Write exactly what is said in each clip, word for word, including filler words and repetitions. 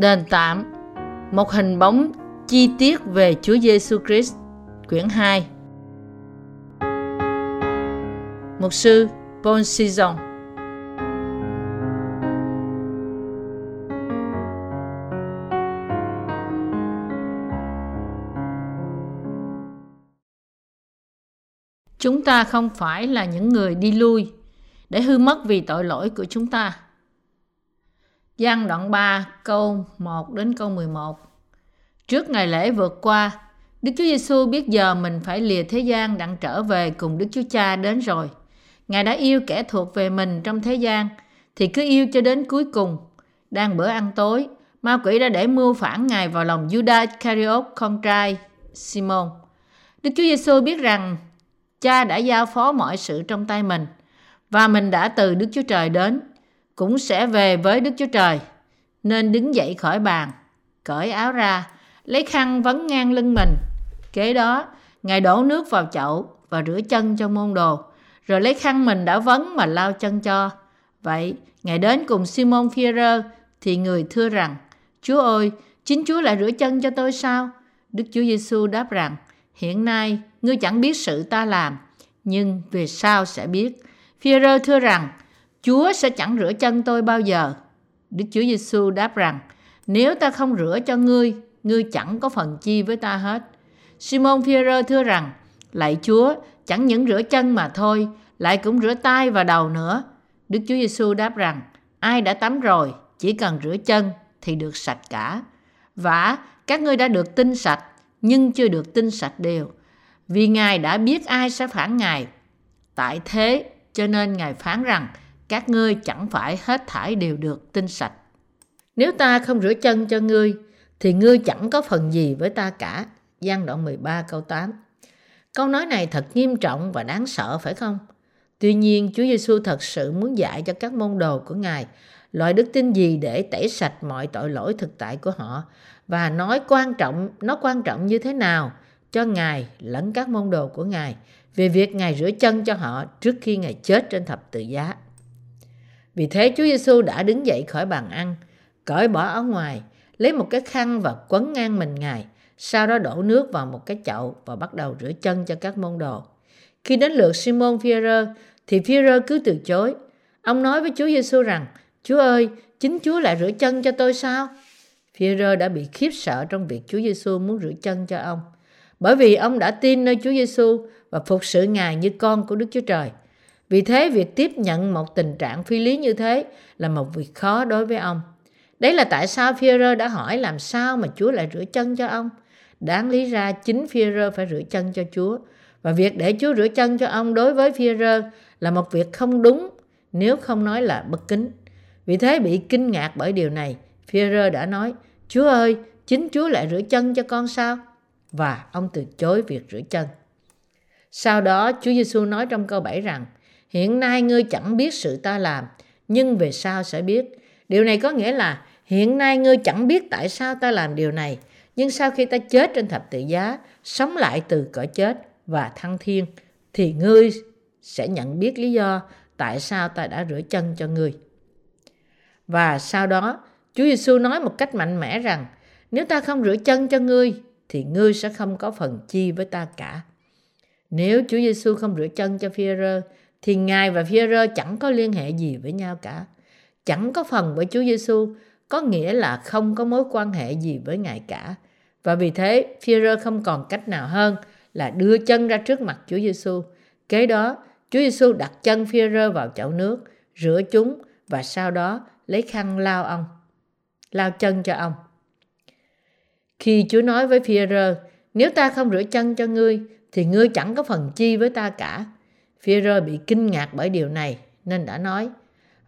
Đền tạm, một hình bóng chi tiết về Chúa Giêsu Christ, quyển hai. Mục sư Paul Sison. Chúng ta không phải là những người đi lui để hư mất vì tội lỗi của chúng ta. Giăng đoạn ba câu một đến câu mười một. Trước ngày lễ vượt qua, Đức Chúa Giêsu biết giờ mình phải lìa thế gian đặng trở về cùng Đức Chúa Cha đến rồi. Ngài đã yêu kẻ thuộc về mình trong thế gian thì cứ yêu cho đến cuối cùng. Đang bữa ăn tối, ma quỷ đã để mưu phản Ngài vào lòng Judas Kariot, con trai Simon. Đức Chúa Giêsu biết rằng Cha đã giao phó mọi sự trong tay mình, và mình đã từ Đức Chúa Trời đến, cũng sẽ về với Đức Chúa Trời. Nên đứng dậy khỏi bàn, cởi áo ra, lấy khăn vấn ngang lưng mình. Kế đó, Ngài đổ nước vào chậu và rửa chân cho môn đồ, rồi lấy khăn mình đã vấn mà lau chân cho. Vậy, Ngài đến cùng Simon Phi-e-rơ, thì người thưa rằng, Chúa ơi, chính Chúa lại rửa chân cho tôi sao? Đức Chúa Giêsu đáp rằng, hiện nay, ngươi chẳng biết sự ta làm, nhưng về sau sẽ biết. Phi-e-rơ thưa rằng, Chúa sẽ chẳng rửa chân tôi bao giờ. Đức Chúa Giêsu đáp rằng, nếu ta không rửa cho ngươi, ngươi chẳng có phần chi với ta hết. Simon Phi-e-rơ thưa rằng, lạy Chúa, chẳng những rửa chân mà thôi, lại cũng rửa tay và đầu nữa. Đức Chúa Giêsu đáp rằng, ai đã tắm rồi, chỉ cần rửa chân thì được sạch cả. Vả, các ngươi đã được tinh sạch, nhưng chưa được tinh sạch đều. Vì Ngài đã biết ai sẽ phản Ngài. Tại thế, cho nên Ngài phán rằng, các ngươi chẳng phải hết thảy đều được tinh sạch. Nếu ta không rửa chân cho ngươi, thì ngươi chẳng có phần gì với ta cả. Giăng đoạn mười ba câu tám. Câu nói này thật nghiêm trọng và đáng sợ, phải không? Tuy nhiên, Chúa Giêsu thật sự muốn dạy cho các môn đồ của Ngài loại đức tin gì để tẩy sạch mọi tội lỗi thực tại của họ, và nói quan trọng, nó quan trọng như thế nào cho Ngài lẫn các môn đồ của Ngài về việc Ngài rửa chân cho họ trước khi Ngài chết trên thập tự giá. Vì thế, Chúa Giêsu đã đứng dậy khỏi bàn ăn, cởi bỏ áo ngoài, lấy một cái khăn và quấn ngang mình Ngài, sau đó đổ nước vào một cái chậu và bắt đầu rửa chân cho các môn đồ. Khi đến lượt Simon Phi-e-rơ thì Phi-e-rơ cứ từ chối. Ông nói với Chúa Giêsu rằng, Chúa ơi, chính Chúa lại rửa chân cho tôi sao? Phi-e-rơ đã bị khiếp sợ trong việc Chúa Giêsu muốn rửa chân cho ông, bởi vì ông đã tin nơi Chúa Giêsu và phục sự Ngài như con của Đức Chúa Trời. Vì thế, việc tiếp nhận một tình trạng phi lý như thế là một việc khó đối với ông. Đấy là tại sao Phi-e-rơ đã hỏi làm sao mà Chúa lại rửa chân cho ông. Đáng lý ra chính Phi-e-rơ phải rửa chân cho Chúa, và việc để Chúa rửa chân cho ông đối với Phi-e-rơ là một việc không đúng, nếu không nói là bất kính. Vì thế, bị kinh ngạc bởi điều này, Phi-e-rơ đã nói, Chúa ơi, chính Chúa lại rửa chân cho con sao? Và ông từ chối việc rửa chân. Sau đó, Chúa Giêsu nói trong câu bảy rằng, hiện nay ngươi chẳng biết sự ta làm, nhưng về sau sẽ biết. Điều này có nghĩa là hiện nay ngươi chẳng biết tại sao ta làm điều này, nhưng sau khi ta chết trên thập tự giá, sống lại từ cõi chết và thăng thiên, thì ngươi sẽ nhận biết lý do tại sao ta đã rửa chân cho ngươi. Và sau đó, Chúa Giêsu nói một cách mạnh mẽ rằng, nếu ta không rửa chân cho ngươi, thì ngươi sẽ không có phần chi với ta cả. Nếu Chúa Giêsu không rửa chân cho Phi-e-rơ, thì Ngài và Phi-e-rơ chẳng có liên hệ gì với nhau cả. Chẳng có phần với Chúa Giêsu có nghĩa là không có mối quan hệ gì với Ngài cả. Và vì thế, Phi-e-rơ không còn cách nào hơn là đưa chân ra trước mặt Chúa Giêsu. Kế đó, Chúa Giêsu đặt chân Phi-e-rơ vào chậu nước, rửa chúng và sau đó lấy khăn lau ông, lau chân cho ông. Khi Chúa nói với Phi-e-rơ, nếu ta không rửa chân cho ngươi, thì ngươi chẳng có phần chi với ta cả. Phi-e-rơ bị kinh ngạc bởi điều này nên đã nói,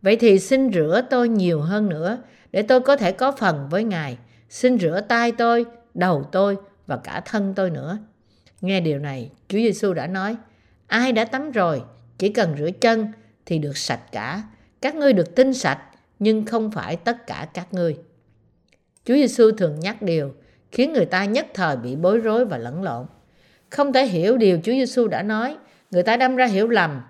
vậy thì xin rửa tôi nhiều hơn nữa để tôi có thể có phần với Ngài. Xin rửa tay tôi, đầu tôi và cả thân tôi nữa. Nghe điều này, Chúa Giêsu đã nói, ai đã tắm rồi, chỉ cần rửa chân thì được sạch cả. Các ngươi được tinh sạch, nhưng không phải tất cả các ngươi. Chúa Giêsu thường nhắc điều khiến người ta nhất thời bị bối rối và lẫn lộn. Không thể hiểu điều Chúa Giêsu đã nói, người ta đâm ra hiểu lầm,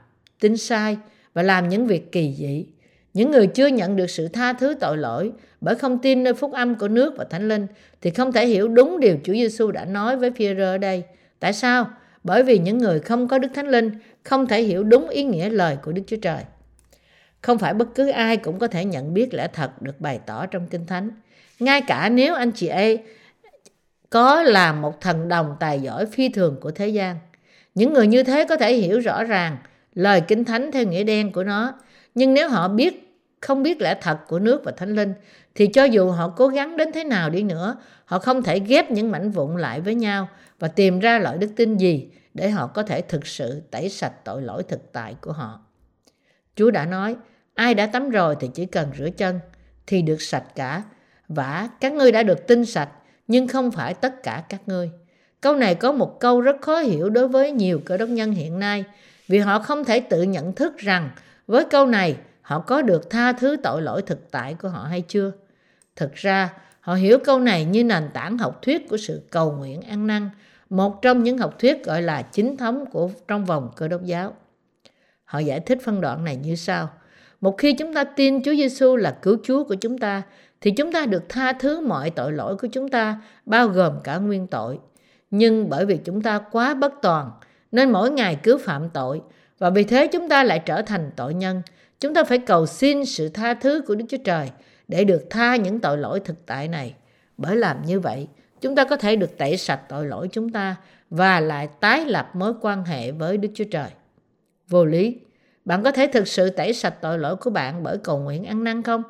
tin sai và làm những việc kỳ dị. Những người chưa nhận được sự tha thứ tội lỗi bởi không tin nơi phúc âm của nước và Thánh linh thì không thể hiểu đúng điều Chúa Giêsu đã nói với Phi-e-rơ ở đây. Tại sao? Bởi vì những người không có Đức Thánh linh không thể hiểu đúng ý nghĩa lời của Đức Chúa Trời. Không phải bất cứ ai cũng có thể nhận biết lẽ thật được bày tỏ trong Kinh Thánh. Ngay cả nếu anh chị ấy có là một thần đồng tài giỏi phi thường của thế gian, những người như thế có thể hiểu rõ ràng lời Kinh Thánh theo nghĩa đen của nó. Nhưng nếu họ biết không biết lẽ thật của nước và Thánh linh thì cho dù họ cố gắng đến thế nào đi nữa, họ không thể ghép những mảnh vụn lại với nhau và tìm ra loại đức tin gì để họ có thể thực sự tẩy sạch tội lỗi thực tại của họ. Chúa đã nói, ai đã tắm rồi thì chỉ cần rửa chân thì được sạch cả. Vả, các ngươi đã được tin sạch, nhưng không phải tất cả các ngươi. Câu này có một câu rất khó hiểu đối với nhiều Cơ Đốc nhân hiện nay, vì họ không thể tự nhận thức rằng với câu này họ có được tha thứ tội lỗi thực tại của họ hay chưa. Thực ra, họ hiểu câu này như nền tảng học thuyết của sự cầu nguyện ăn năn, một trong những học thuyết gọi là chính thống của trong vòng Cơ Đốc giáo. Họ giải thích phân đoạn này như sau: một khi chúng ta tin Chúa Giêsu là cứu Chúa của chúng ta, thì chúng ta được tha thứ mọi tội lỗi của chúng ta, bao gồm cả nguyên tội. Nhưng bởi vì chúng ta quá bất toàn, nên mỗi ngày cứ phạm tội, và vì thế chúng ta lại trở thành tội nhân. Chúng ta phải cầu xin sự tha thứ của Đức Chúa Trời để được tha những tội lỗi thực tại này. Bởi làm như vậy, chúng ta có thể được tẩy sạch tội lỗi chúng ta và lại tái lập mối quan hệ với Đức Chúa Trời. Vô lý, bạn có thể thực sự tẩy sạch tội lỗi của bạn bởi cầu nguyện ăn năn không?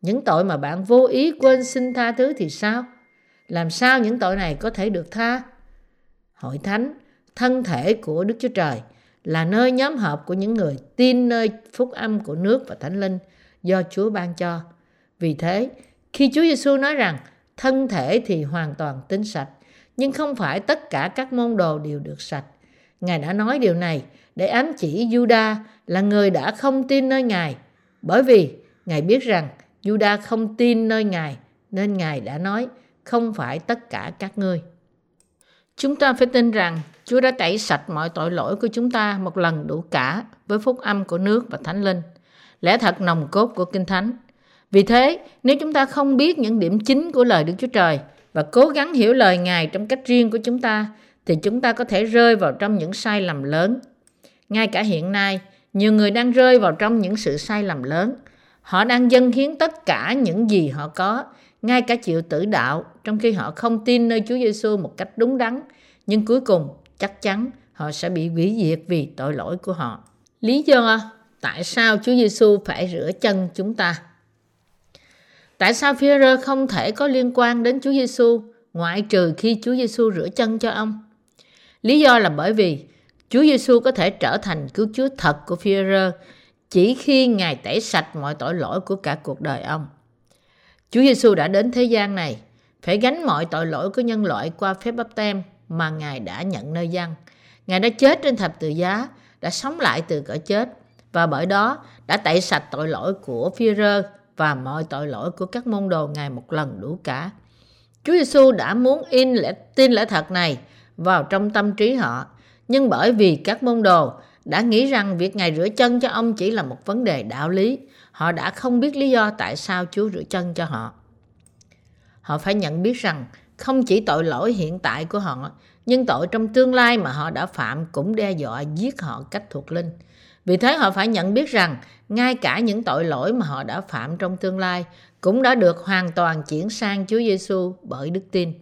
Những tội mà bạn vô ý quên xin tha thứ thì sao? Làm sao những tội này có thể được tha? Hội thánh, thân thể của Đức Chúa Trời, là nơi nhóm họp của những người tin nơi phúc âm của nước và Thánh linh do Chúa ban cho. Vì thế, khi Chúa Giêsu nói rằng thân thể thì hoàn toàn tính sạch, nhưng không phải tất cả các môn đồ đều được sạch, Ngài đã nói điều này để ám chỉ Judas là người đã không tin nơi Ngài. Bởi vì Ngài biết rằng Judas không tin nơi Ngài, nên Ngài đã nói không phải tất cả các ngươi. Chúng ta phải tin rằng Chúa đã tẩy sạch mọi tội lỗi của chúng ta một lần đủ cả với phúc âm của nước và Thánh linh, lẽ thật nòng cốt của Kinh Thánh. Vì thế, nếu chúng ta không biết những điểm chính của lời Đức Chúa Trời và cố gắng hiểu lời Ngài trong cách riêng của chúng ta, thì chúng ta có thể rơi vào trong những sai lầm lớn. Ngay cả hiện nay, nhiều người đang rơi vào trong những sự sai lầm lớn. Họ đang dâng hiến tất cả những gì họ có, ngay cả chịu tử đạo, trong khi họ không tin nơi Chúa Giêsu một cách đúng đắn, nhưng cuối cùng chắc chắn họ sẽ bị hủy diệt vì tội lỗi của họ. Lý do tại sao Chúa Giêsu phải rửa chân chúng ta? Tại sao Phi-e-rơ không thể có liên quan đến Chúa Giêsu ngoại trừ khi Chúa Giêsu rửa chân cho ông? Lý do là bởi vì Chúa Giêsu có thể trở thành cứu Chúa thật của Phi-e-rơ chỉ khi Ngài tẩy sạch mọi tội lỗi của cả cuộc đời ông. Chúa Giêsu đã đến thế gian này phải gánh mọi tội lỗi của nhân loại qua phép báp têm mà Ngài đã nhận nơi Giăng. Ngài đã chết trên thập tự giá, đã sống lại từ cõi chết, và bởi đó đã tẩy sạch tội lỗi của Phi-e-rơ và mọi tội lỗi của các môn đồ Ngài một lần đủ cả. Chúa Giêsu đã muốn in lẽ, tin lẽ thật này vào trong tâm trí họ, nhưng bởi vì các môn đồ đã nghĩ rằng việc Ngài rửa chân cho ông chỉ là một vấn đề đạo lý, họ đã không biết lý do tại sao Chúa rửa chân cho họ. Họ phải nhận biết rằng không chỉ tội lỗi hiện tại của họ, nhưng tội trong tương lai mà họ đã phạm cũng đe dọa giết họ cách thuộc linh. Vì thế họ phải nhận biết rằng ngay cả những tội lỗi mà họ đã phạm trong tương lai cũng đã được hoàn toàn chuyển sang Chúa Giêsu bởi đức tin.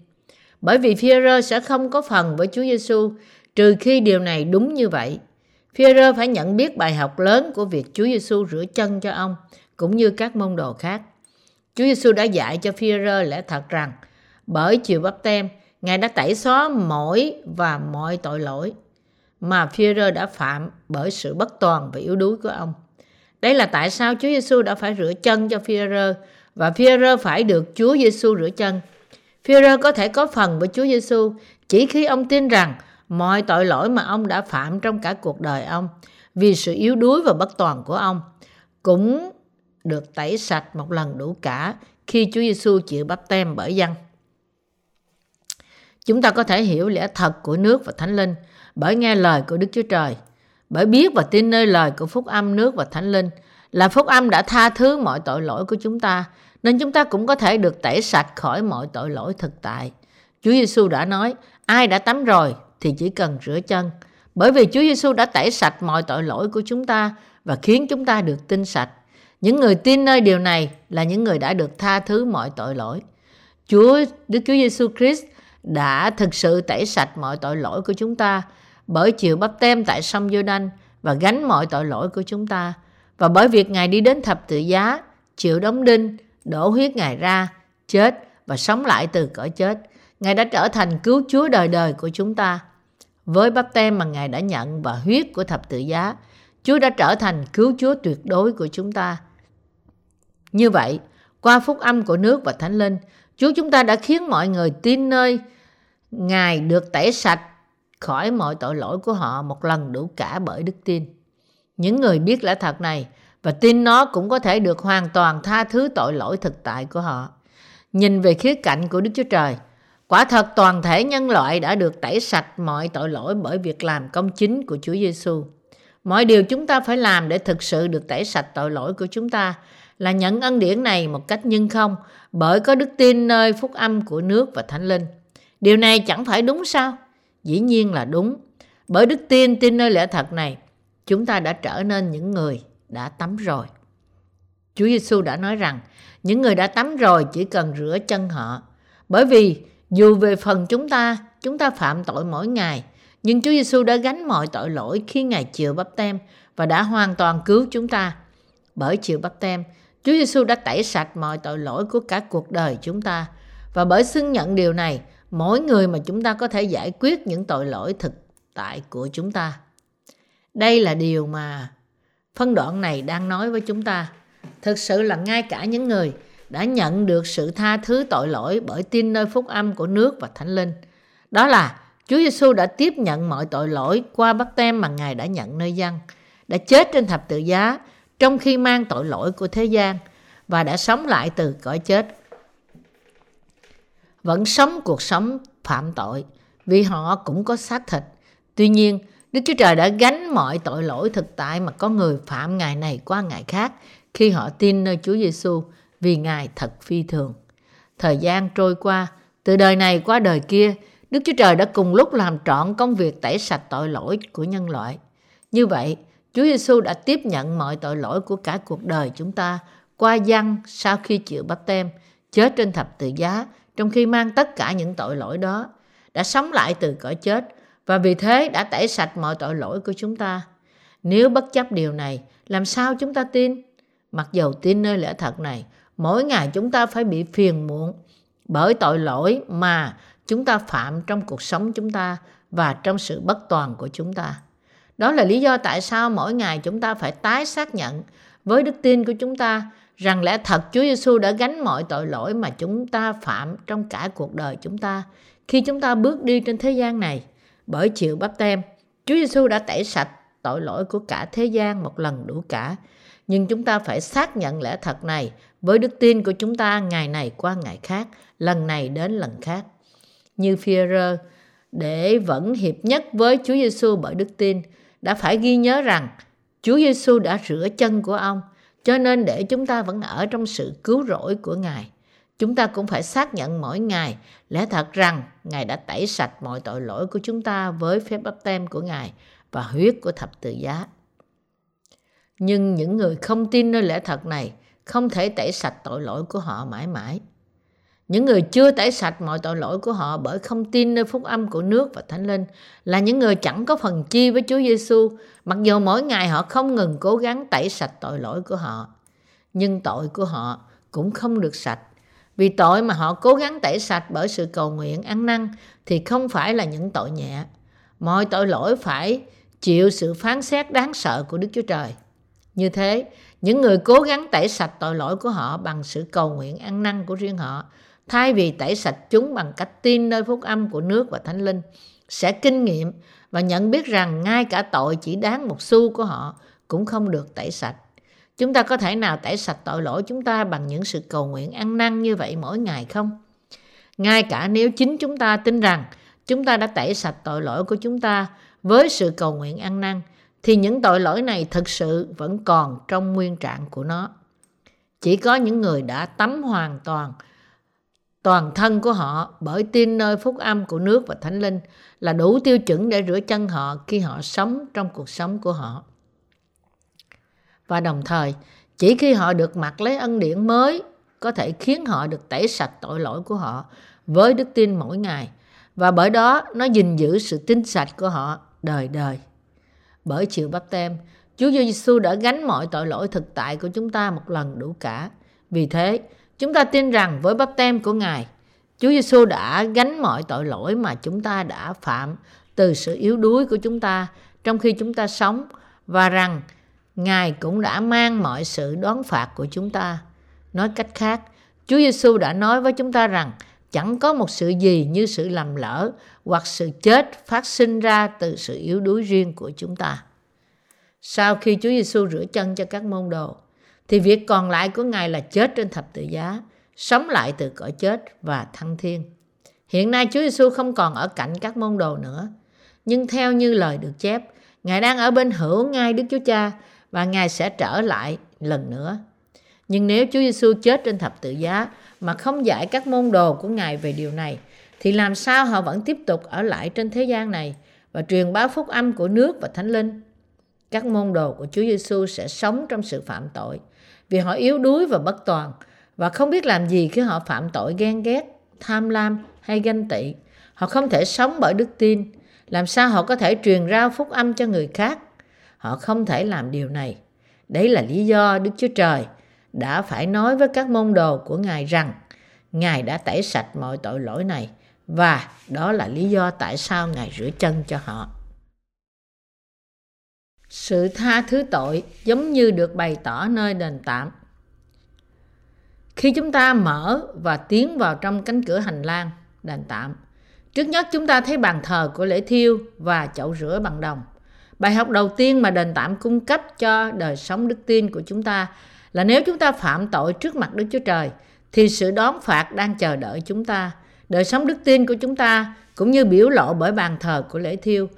Bởi vì Phi-e-rơ sẽ không có phần với Chúa Giêsu trừ khi điều này đúng như vậy. Phi-e-rơ phải nhận biết bài học lớn của việc Chúa Giêsu rửa chân cho ông cũng như các môn đồ khác. Chúa Giêsu đã dạy cho Phi-e-rơ lẽ thật rằng bởi chiều báp tem, Ngài đã tẩy xóa mỗi và mọi tội lỗi mà Phi-e-rơ đã phạm bởi sự bất toàn và yếu đuối của ông. Đây là tại sao Chúa Giêsu đã phải rửa chân cho Phi-e-rơ và Phi-e-rơ phải được Chúa Giêsu rửa chân. Phi-e-rơ có thể có phần với Chúa Giêsu chỉ khi ông tin rằng mọi tội lỗi mà ông đã phạm trong cả cuộc đời ông vì sự yếu đuối và bất toàn của ông cũng được tẩy sạch một lần đủ cả khi Chúa Giêsu chịu báp têm bởi Giăng. Chúng ta có thể hiểu lẽ thật của nước và Thánh linh bởi nghe lời của Đức Chúa Trời. Bởi biết và tin nơi lời của phúc âm nước và Thánh linh là phúc âm đã tha thứ mọi tội lỗi của chúng ta, nên chúng ta cũng có thể được tẩy sạch khỏi mọi tội lỗi thực tại. Chúa Giêsu đã nói, ai đã tắm rồi thì chỉ cần rửa chân. Bởi vì Chúa Giêsu đã tẩy sạch mọi tội lỗi của chúng ta và khiến chúng ta được tinh sạch. Những người tin nơi điều này là những người đã được tha thứ mọi tội lỗi. Chúa Đức Chúa Giêsu Christ đã thực sự tẩy sạch mọi tội lỗi của chúng ta bởi chịu báp têm tại sông Giô-đanh và gánh mọi tội lỗi của chúng ta, và bởi việc Ngài đi đến thập tự giá, chịu đóng đinh, đổ huyết Ngài ra, chết và sống lại từ cõi chết. Ngài đã trở thành cứu Chúa đời đời của chúng ta. Với báp têm mà Ngài đã nhận và huyết của thập tự giá, Chúa đã trở thành cứu Chúa tuyệt đối của chúng ta. Như vậy, qua phúc âm của nước và Thánh Linh, Chúa chúng ta đã khiến mọi người tin nơi Ngài được tẩy sạch khỏi mọi tội lỗi của họ một lần đủ cả bởi đức tin. Những người biết lẽ thật này và tin nó cũng có thể được hoàn toàn tha thứ tội lỗi thực tại của họ. Nhìn về khía cạnh của Đức Chúa Trời, quả thật toàn thể nhân loại đã được tẩy sạch mọi tội lỗi bởi việc làm công chính của Chúa Giêsu. Mọi điều chúng ta phải làm để thực sự được tẩy sạch tội lỗi của chúng ta là nhận ân điển này một cách nhân không, bởi có đức tin nơi phúc âm của nước và Thánh Linh. Điều này chẳng phải đúng sao? Dĩ nhiên là đúng. Bởi đức tin tin nơi lẽ thật này, chúng ta đã trở nên những người đã tắm rồi. Chúa Giêsu đã nói rằng những người đã tắm rồi chỉ cần rửa chân họ. Bởi vì dù về phần chúng ta, chúng ta phạm tội mỗi ngày, nhưng Chúa Giêsu đã gánh mọi tội lỗi khi Ngài chịu báp têm và đã hoàn toàn cứu chúng ta. Bởi chịu báp têm, Chúa Giêsu đã tẩy sạch mọi tội lỗi của cả cuộc đời chúng ta, và bởi xưng nhận điều này, mỗi người mà chúng ta có thể giải quyết những tội lỗi thực tại của chúng ta. Đây là điều mà phân đoạn này đang nói với chúng ta. Thực sự là ngay cả những người đã nhận được sự tha thứ tội lỗi bởi tin nơi phúc âm của nước và Thánh Linh, đó là Chúa Giêsu đã tiếp nhận mọi tội lỗi qua báp têm mà Ngài đã nhận nơi Giăng, đã chết trên thập tự giá trong khi mang tội lỗi của thế gian, và đã sống lại từ cõi chết. Vẫn sống cuộc sống phạm tội vì họ cũng có xác thịt. Tuy nhiên, Đức Chúa Trời đã gánh mọi tội lỗi thực tại mà có người phạm ngày này qua ngày khác khi họ tin nơi Chúa Giêsu, vì Ngài thật phi thường. Thời gian trôi qua, từ đời này qua đời kia, Đức Chúa Trời đã cùng lúc làm trọn công việc tẩy sạch tội lỗi của nhân loại. Như vậy, Chúa Giêsu đã tiếp nhận mọi tội lỗi của cả cuộc đời chúng ta qua Giăng sau khi chịu báp têm, chết trên thập tự giá trong khi mang tất cả những tội lỗi đó, đã sống lại từ cõi chết và vì thế đã tẩy sạch mọi tội lỗi của chúng ta. Nếu bất chấp điều này, làm sao chúng ta tin? Mặc dầu tin nơi lẽ thật này, mỗi ngày chúng ta phải bị phiền muộn bởi tội lỗi mà chúng ta phạm trong cuộc sống chúng ta và trong sự bất toàn của chúng ta. Đó là lý do tại sao mỗi ngày chúng ta phải tái xác nhận với đức tin của chúng ta rằng lẽ thật Chúa Giêsu đã gánh mọi tội lỗi mà chúng ta phạm trong cả cuộc đời chúng ta khi chúng ta bước đi trên thế gian này. Bởi chịu báp têm, Chúa Giêsu đã tẩy sạch tội lỗi của cả thế gian một lần đủ cả. Nhưng chúng ta phải xác nhận lẽ thật này với đức tin của chúng ta ngày này qua ngày khác, lần này đến lần khác. Như Phi-e-rơ, để vẫn hiệp nhất với Chúa Giêsu bởi đức tin, đã phải ghi nhớ rằng Chúa Giêsu đã rửa chân của ông, cho nên để chúng ta vẫn ở trong sự cứu rỗi của Ngài, chúng ta cũng phải xác nhận mỗi ngày lẽ thật rằng Ngài đã tẩy sạch mọi tội lỗi của chúng ta với phép báp têm của Ngài và huyết của thập tự giá. Nhưng những người không tin nơi lẽ thật này không thể tẩy sạch tội lỗi của họ mãi mãi. Những người chưa tẩy sạch mọi tội lỗi của họ bởi không tin nơi phúc âm của nước và Thánh Linh là những người chẳng có phần chi với Chúa Giêsu, mặc dù mỗi ngày họ không ngừng cố gắng tẩy sạch tội lỗi của họ. Nhưng tội của họ cũng không được sạch, vì tội mà họ cố gắng tẩy sạch bởi sự cầu nguyện ăn năn thì không phải là những tội nhẹ. Mọi tội lỗi phải chịu sự phán xét đáng sợ của Đức Chúa Trời. Như thế, những người cố gắng tẩy sạch tội lỗi của họ bằng sự cầu nguyện ăn năn của riêng họ, thay vì tẩy sạch chúng bằng cách tin nơi phúc âm của nước và Thánh Linh, sẽ kinh nghiệm và nhận biết rằng ngay cả tội chỉ đáng một xu của họ cũng không được tẩy sạch. Chúng ta có thể nào tẩy sạch tội lỗi chúng ta bằng những sự cầu nguyện ăn năn như vậy mỗi ngày không? Ngay cả nếu chính chúng ta tin rằng chúng ta đã tẩy sạch tội lỗi của chúng ta với sự cầu nguyện ăn năn, thì những tội lỗi này thực sự vẫn còn trong nguyên trạng của nó. Chỉ có những người đã tắm hoàn toàn toàn thân của họ bởi tin nơi phúc âm của nước và thánh linh là đủ tiêu chuẩn để rửa chân họ khi họ sống trong cuộc sống của họ. Và đồng thời, chỉ khi họ được mặc lấy ân điển mới có thể khiến họ được tẩy sạch tội lỗi của họ với đức tin mỗi ngày, và bởi đó nó gìn giữ sự tinh sạch của họ đời đời. Bởi chịu báp têm, Chúa Giêsu đã gánh mọi tội lỗi thực tại của chúng ta một lần đủ cả. Vì thế, chúng ta tin rằng với báp têm của Ngài, Chúa Giêsu đã gánh mọi tội lỗi mà chúng ta đã phạm từ sự yếu đuối của chúng ta trong khi chúng ta sống, và rằng Ngài cũng đã mang mọi sự đoán phạt của chúng ta. Nói cách khác, Chúa Giêsu đã nói với chúng ta rằng chẳng có một sự gì như sự lầm lỡ hoặc sự chết phát sinh ra từ sự yếu đuối riêng của chúng ta. Sau khi Chúa Giêsu rửa chân cho các môn đồ, thì việc còn lại của Ngài là chết trên thập tự giá, sống lại từ cõi chết và thăng thiên. Hiện nay Chúa Giêsu không còn ở cạnh các môn đồ nữa, nhưng theo như lời được chép, Ngài đang ở bên hữu ngay Đức Chúa Cha và Ngài sẽ trở lại lần nữa. Nhưng nếu Chúa Giêsu chết trên thập tự giá mà không dạy các môn đồ của Ngài về điều này, thì làm sao họ vẫn tiếp tục ở lại trên thế gian này và truyền bá phúc âm của nước và thánh linh? Các môn đồ của Chúa Giêsu sẽ sống trong sự phạm tội vì họ yếu đuối và bất toàn, và không biết làm gì khi họ phạm tội ghen ghét, tham lam hay ganh tị. Họ không thể sống bởi đức tin. Làm sao họ có thể truyền rao phúc âm cho người khác? Họ không thể làm điều này. Đấy là lý do Đức Chúa Trời đã phải nói với các môn đồ của Ngài rằng Ngài đã tẩy sạch mọi tội lỗi này, và đó là lý do tại sao Ngài rửa chân cho họ. Sự tha thứ tội giống như được bày tỏ nơi đền tạm. Khi chúng ta mở và tiến vào trong cánh cửa hành lang đền tạm, trước nhất chúng ta thấy bàn thờ của lễ thiêu và chậu rửa bằng đồng. Bài học đầu tiên mà đền tạm cung cấp cho đời sống đức tin của chúng ta là nếu chúng ta phạm tội trước mặt Đức Chúa Trời thì sự đón phạt đang chờ đợi chúng ta. Đời sống đức tin của chúng ta cũng như biểu lộ bởi bàn thờ của lễ thiêu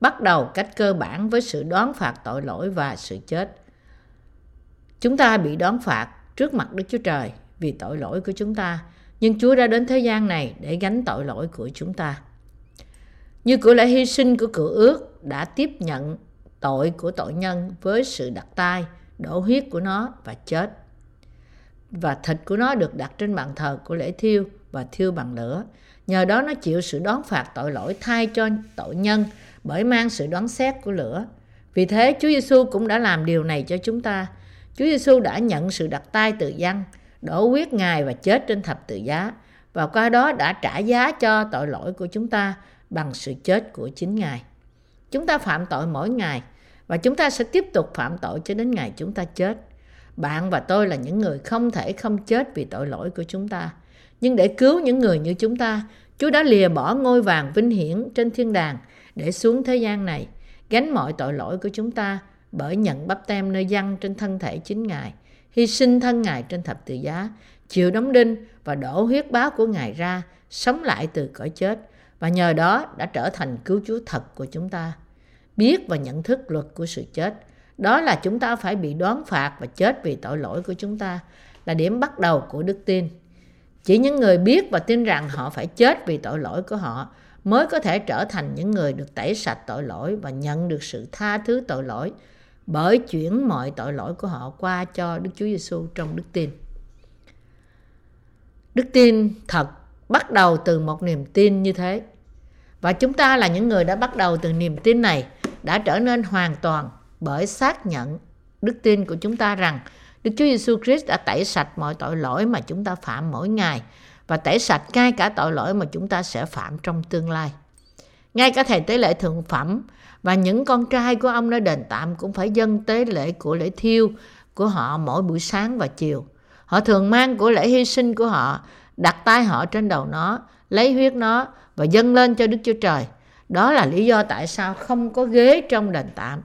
bắt đầu cách cơ bản với sự đón phạt tội lỗi và sự chết. Chúng ta bị đón phạt trước mặt Đức Chúa Trời vì tội lỗi của chúng ta, nhưng Chúa đã đến thế gian này để gánh tội lỗi của chúng ta. Như của lễ hy sinh của cựu ước đã tiếp nhận tội của tội nhân với sự đặt tay, đổ huyết của nó và chết. Và thịt của nó được đặt trên bàn thờ của lễ thiêu và thiêu bằng lửa. Nhờ đó nó chịu sự đón phạt tội lỗi thay cho tội nhân bởi mang sự đoán xét của lửa. Vì thế Chúa Giêsu cũng đã làm điều này cho chúng ta. Chúa Giêsu đã nhận sự đặt tay từ Giăng, đổ huyết Ngài và chết trên thập tự giá, và qua đó đã trả giá cho tội lỗi của chúng ta bằng sự chết của chính Ngài. Chúng ta phạm tội mỗi ngày và chúng ta sẽ tiếp tục phạm tội cho đến ngày chúng ta chết. Bạn và tôi là những người không thể không chết vì tội lỗi của chúng ta. Nhưng để cứu những người như chúng ta, Chúa đã lìa bỏ ngôi vàng vinh hiển trên thiên đàng để xuống thế gian này, gánh mọi tội lỗi của chúng ta bởi nhận báp têm nơi Giăng trên thân thể chính Ngài, hy sinh thân Ngài trên thập tự giá, chịu đóng đinh và đổ huyết báo của Ngài ra, sống lại từ cõi chết, và nhờ đó đã trở thành cứu Chúa thật của chúng ta. Biết và nhận thức luật của sự chết, đó là chúng ta phải bị đoán phạt và chết vì tội lỗi của chúng ta, là điểm bắt đầu của đức tin. Chỉ những người biết và tin rằng họ phải chết vì tội lỗi của họ mới có thể trở thành những người được tẩy sạch tội lỗi và nhận được sự tha thứ tội lỗi bởi chuyển mọi tội lỗi của họ qua cho Đức Chúa Giêsu trong đức tin. Đức tin thật bắt đầu từ một niềm tin như thế. Và chúng ta là những người đã bắt đầu từ niềm tin này đã trở nên hoàn toàn bởi xác nhận đức tin của chúng ta rằng Đức Chúa Giêsu Christ đã tẩy sạch mọi tội lỗi mà chúng ta phạm mỗi ngày, và tẩy sạch ngay cả tội lỗi mà chúng ta sẽ phạm trong tương lai. Ngay cả thầy tế lễ thượng phẩm và những con trai của ông nơi đền tạm cũng phải dâng tế lễ của lễ thiêu của họ mỗi buổi sáng và chiều. Họ thường mang của lễ hy sinh của họ, đặt tay họ trên đầu nó, lấy huyết nó và dâng lên cho Đức Chúa Trời. Đó là lý do tại sao không có ghế trong đền tạm.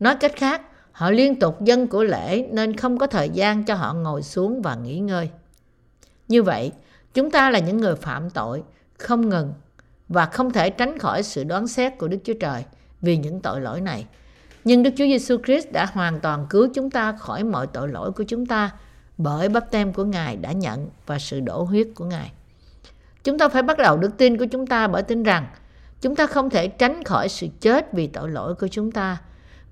Nói cách khác, họ liên tục dâng của lễ nên không có thời gian cho họ ngồi xuống và nghỉ ngơi. Như vậy, chúng ta là những người phạm tội không ngừng và không thể tránh khỏi sự đoán xét của Đức Chúa Trời vì những tội lỗi này. Nhưng Đức Chúa Giêsu Christ đã hoàn toàn cứu chúng ta khỏi mọi tội lỗi của chúng ta bởi báp têm của Ngài đã nhận và sự đổ huyết của Ngài. Chúng ta phải bắt đầu đức tin của chúng ta bởi tin rằng chúng ta không thể tránh khỏi sự chết vì tội lỗi của chúng ta.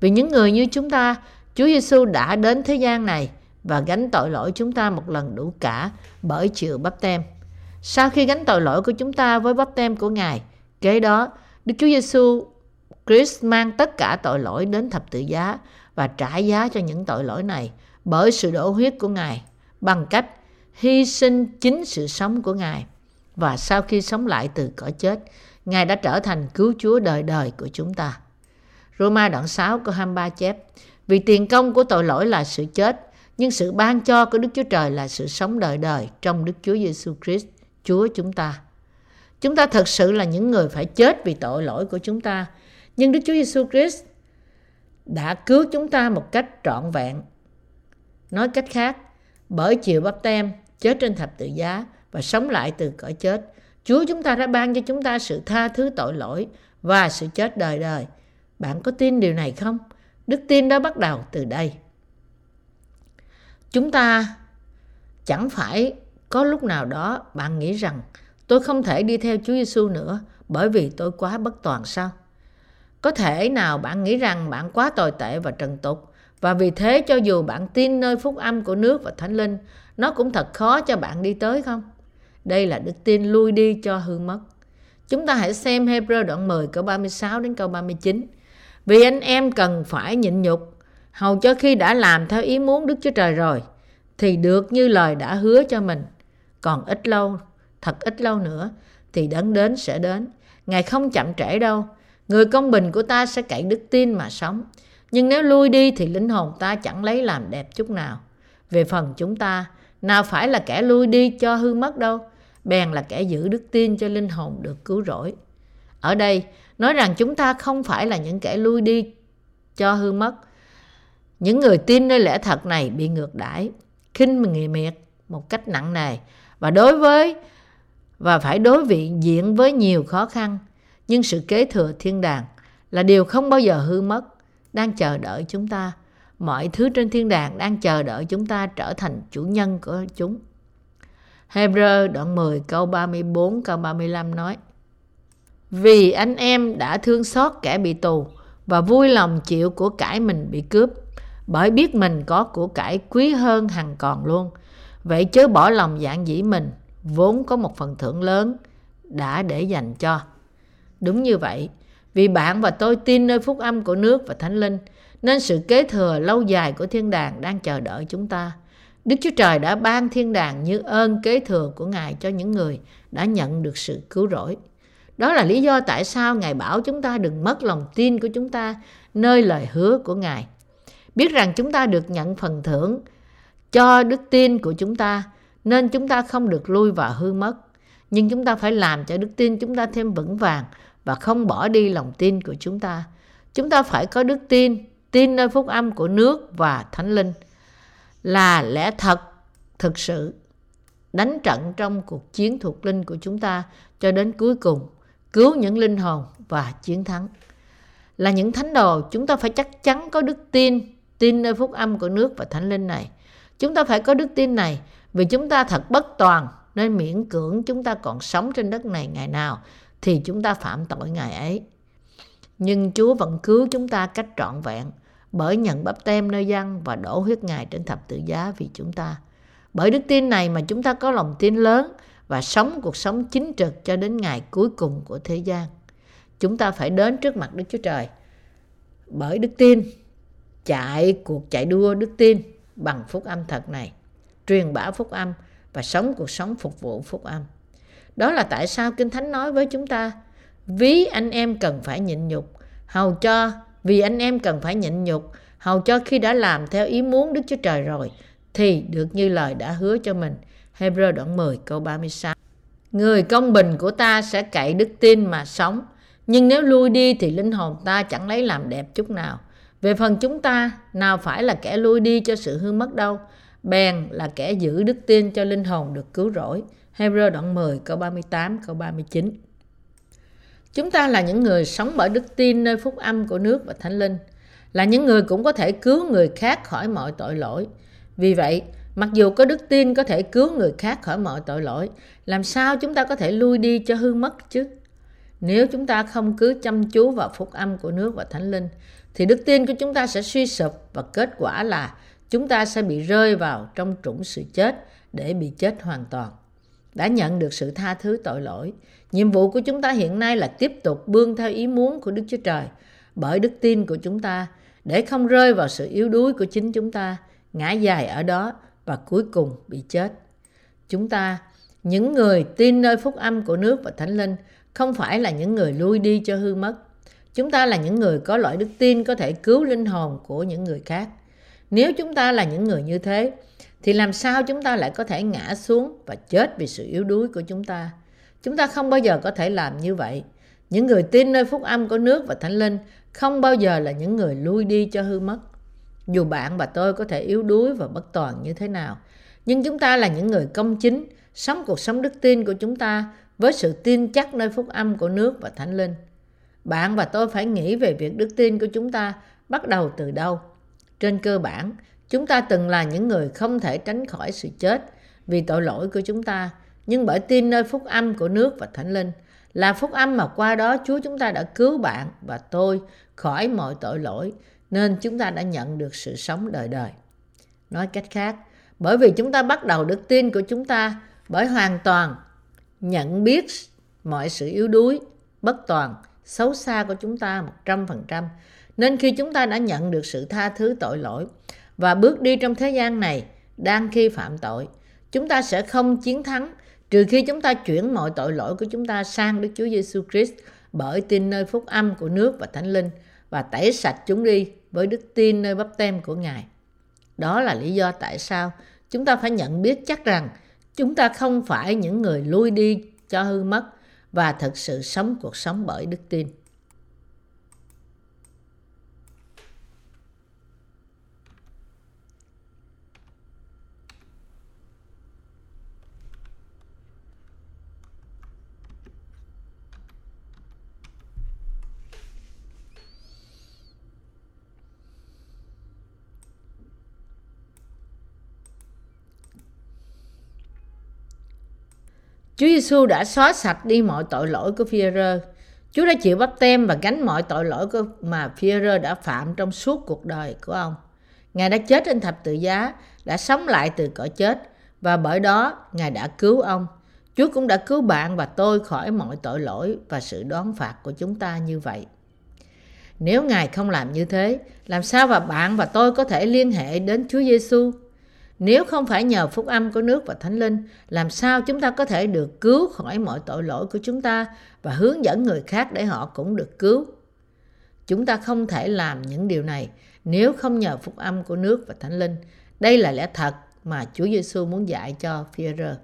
Vì những người như chúng ta, Chúa Giêsu đã đến thế gian này và gánh tội lỗi chúng ta một lần đủ cả bởi chịu báp têm. Sau khi gánh tội lỗi của chúng ta với báp têm của Ngài, kế đó Đức Chúa Giêsu Christ mang tất cả tội lỗi đến thập tự giá và trả giá cho những tội lỗi này bởi sự đổ huyết của Ngài bằng cách hy sinh chính sự sống của Ngài. Và sau khi sống lại từ cõi chết, Ngài đã trở thành cứu Chúa đời đời của chúng ta. Roma đoạn sáu câu hai mươi ba chép: Vì tiền công của tội lỗi là sự chết, nhưng sự ban cho của Đức Chúa Trời là sự sống đời đời trong Đức Chúa Giêsu Christ, Chúa chúng ta. Chúng ta thật sự là những người phải chết vì tội lỗi của chúng ta, nhưng Đức Chúa Giêsu Christ đã cứu chúng ta một cách trọn vẹn. Nói cách khác, bởi chịu báp têm, chết trên thập tự giá và sống lại từ cõi chết, Chúa chúng ta đã ban cho chúng ta sự tha thứ tội lỗi và sự chết đời đời. Bạn có tin điều này không? Đức tin đó bắt đầu từ đây. Chúng ta chẳng phải có lúc nào đó bạn nghĩ rằng tôi không thể đi theo Chúa Giêsu nữa bởi vì tôi quá bất toàn sao? Có thể nào bạn nghĩ rằng bạn quá tồi tệ và trần tục, và vì thế cho dù bạn tin nơi phúc âm của nước và thánh linh, nó cũng thật khó cho bạn đi tới không? Đây là đức tin lui đi cho hư mất. Chúng ta hãy xem Hebrew đoạn mười câu ba mươi sáu đến câu ba mươi chín. Vì anh em cần phải nhịn nhục, hầu cho khi đã làm theo ý muốn Đức Chúa Trời rồi, thì được như lời đã hứa cho mình. Còn ít lâu, thật ít lâu nữa, thì đấng đến sẽ đến. Ngài không chậm trễ đâu. Người công bình của ta sẽ cậy đức tin mà sống. Nhưng nếu lui đi thì linh hồn ta chẳng lấy làm đẹp chút nào. Về phần chúng ta, nào phải là kẻ lui đi cho hư mất đâu, bèn là kẻ giữ đức tin cho linh hồn được cứu rỗi. Ở đây, nói rằng chúng ta không phải là những kẻ lui đi cho hư mất. Những người tin nơi lẽ thật này bị ngược đãi, khinh miệt một cách nặng nề và đối với và phải đối diện với nhiều khó khăn. Nhưng sự kế thừa thiên đàng là điều không bao giờ hư mất, đang chờ đợi chúng ta. Mọi thứ trên thiên đàng đang chờ đợi chúng ta trở thành chủ nhân của chúng. Hebrew đoạn mười câu ba mươi bốn câu ba mươi lăm nói: Vì anh em đã thương xót kẻ bị tù và vui lòng chịu của cải mình bị cướp, bởi biết mình có của cải quý hơn hằng còn luôn. Vậy chớ bỏ lòng dạn dĩ mình, vốn có một phần thưởng lớn đã để dành cho. Đúng như vậy, vì bạn và tôi tin nơi phúc âm của nước và thánh linh, nên sự kế thừa lâu dài của thiên đàng đang chờ đợi chúng ta. Đức Chúa Trời đã ban thiên đàng như ơn kế thừa của Ngài cho những người đã nhận được sự cứu rỗi. Đó là lý do tại sao Ngài bảo chúng ta đừng mất lòng tin của chúng ta nơi lời hứa của Ngài. Biết rằng chúng ta được nhận phần thưởng cho đức tin của chúng ta, nên chúng ta không được lui và hư mất. Nhưng chúng ta phải làm cho đức tin chúng ta thêm vững vàng và không bỏ đi lòng tin của chúng ta. Chúng ta phải có đức tin, tin nơi phúc âm của nước và thánh linh là lẽ thật, thực sự đánh trận trong cuộc chiến thuộc linh của chúng ta cho đến cuối cùng, cứu những linh hồn và chiến thắng. Là những thánh đồ, chúng ta phải chắc chắn có đức tin, tin nơi phúc âm của nước và thánh linh này. Chúng ta phải có đức tin này vì chúng ta thật bất toàn, nên miễn cưỡng chúng ta còn sống trên đất này ngày nào thì chúng ta phạm tội ngày ấy. Nhưng Chúa vẫn cứu chúng ta cách trọn vẹn bởi nhận báp têm nơi Giăng và đổ huyết Ngài trên thập tự giá vì chúng ta. Bởi đức tin này mà chúng ta có lòng tin lớn và sống cuộc sống chính trực cho đến ngày cuối cùng của thế gian. Chúng ta phải đến trước mặt Đức Chúa Trời bởi đức tin, chạy cuộc chạy đua đức tin bằng phúc âm thật này, truyền bá phúc âm và sống cuộc sống phục vụ phúc âm. Đó là tại sao Kinh Thánh nói với chúng ta: Ví anh em cần phải nhịn nhục, hầu cho vì anh em cần phải nhịn nhục, hầu cho khi đã làm theo ý muốn Đức Chúa Trời rồi, thì được như lời đã hứa cho mình. Hebrew đoạn mười câu ba mươi sáu. Người công bình của ta sẽ cậy đức tin mà sống, nhưng nếu lui đi thì linh hồn ta chẳng lấy làm đẹp chút nào. Về phần chúng ta, nào phải là kẻ lui đi cho sự hư mất đâu, bèn là kẻ giữ đức tin cho linh hồn được cứu rỗi. Hebrew đoạn mười câu ba mươi tám câu ba mươi chín. Chúng ta là những người sống bởi đức tin nơi phúc âm của nước và thánh linh, là những người cũng có thể cứu người khác khỏi mọi tội lỗi. Vì vậy, mặc dù có đức tin có thể cứu người khác khỏi mọi tội lỗi, làm sao chúng ta có thể lui đi cho hư mất chứ? Nếu chúng ta không cứ chăm chú vào phúc âm của nước và thánh linh, thì đức tin của chúng ta sẽ suy sụp và kết quả là chúng ta sẽ bị rơi vào trong trũng sự chết để bị chết hoàn toàn. Đã nhận được sự tha thứ tội lỗi, nhiệm vụ của chúng ta hiện nay là tiếp tục bươn theo ý muốn của Đức Chúa Trời bởi đức tin của chúng ta để không rơi vào sự yếu đuối của chính chúng ta, ngã dài ở đó và cuối cùng bị chết. Chúng ta, những người tin nơi phúc âm của nước và thánh linh, không phải là những người lui đi cho hư mất. Chúng ta là những người có loại đức tin có thể cứu linh hồn của những người khác. Nếu chúng ta là những người như thế, thì làm sao chúng ta lại có thể ngã xuống và chết vì sự yếu đuối của chúng ta? Chúng ta không bao giờ có thể làm như vậy. Những người tin nơi phúc âm của nước và thánh linh không bao giờ là những người lui đi cho hư mất. Dù bạn và tôi có thể yếu đuối và bất toàn như thế nào, nhưng chúng ta là những người công chính, sống cuộc sống đức tin của chúng ta với sự tin chắc nơi phúc âm của nước và thánh linh. Bạn và tôi phải nghĩ về việc đức tin của chúng ta bắt đầu từ đâu. Trên cơ bản, chúng ta từng là những người không thể tránh khỏi sự chết vì tội lỗi của chúng ta, nhưng bởi tin nơi phúc âm của nước và thánh linh, là phúc âm mà qua đó Chúa chúng ta đã cứu bạn và tôi khỏi mọi tội lỗi, nên chúng ta đã nhận được sự sống đời đời. Nói cách khác, bởi vì chúng ta bắt đầu đức tin của chúng ta bởi hoàn toàn nhận biết mọi sự yếu đuối, bất toàn, xấu xa của chúng ta một trăm phần trăm, nên khi chúng ta đã nhận được sự tha thứ tội lỗi và bước đi trong thế gian này đang khi phạm tội, chúng ta sẽ không chiến thắng trừ khi chúng ta chuyển mọi tội lỗi của chúng ta sang Đức Chúa Giêsu Christ bởi tin nơi phúc âm của nước và thánh linh và tẩy sạch chúng đi với đức tin nơi báp têm của Ngài. Đó là lý do tại sao chúng ta phải nhận biết chắc rằng chúng ta không phải những người lui đi cho hư mất và thực sự sống cuộc sống bởi đức tin. Chúa Giêsu đã xóa sạch đi mọi tội lỗi của Phi-e-rơ. Chúa đã chịu báp têm và gánh mọi tội lỗi mà Phi-e-rơ đã phạm trong suốt cuộc đời của ông. Ngài đã chết trên thập tự giá, đã sống lại từ cõi chết và bởi đó Ngài đã cứu ông. Chúa cũng đã cứu bạn và tôi khỏi mọi tội lỗi và sự đoán phạt của chúng ta như vậy. Nếu Ngài không làm như thế, làm sao mà bạn và tôi có thể liên hệ đến Chúa Giêsu? Nếu không phải nhờ phúc âm của nước và thánh linh, làm sao chúng ta có thể được cứu khỏi mọi tội lỗi của chúng ta và hướng dẫn người khác để họ cũng được cứu? Chúng ta không thể làm những điều này nếu không nhờ phúc âm của nước và thánh linh. Đây là lẽ thật mà Chúa Giêsu muốn dạy cho Phi-e-rơ.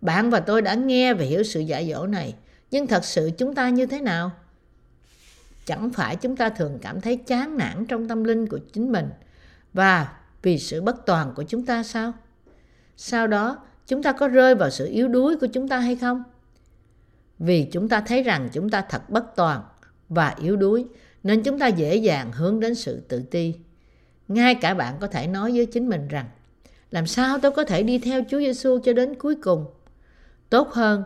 Bạn và tôi đã nghe và hiểu sự dạy dỗ này, nhưng thật sự chúng ta như thế nào? Chẳng phải chúng ta thường cảm thấy chán nản trong tâm linh của chính mình và vì sự bất toàn của chúng ta sao? Sau đó, chúng ta có rơi vào sự yếu đuối của chúng ta hay không? Vì chúng ta thấy rằng chúng ta thật bất toàn và yếu đuối, nên chúng ta dễ dàng hướng đến sự tự ti. Ngay cả bạn có thể nói với chính mình rằng, làm sao tôi có thể đi theo Chúa Giêsu cho đến cuối cùng? Tốt hơn,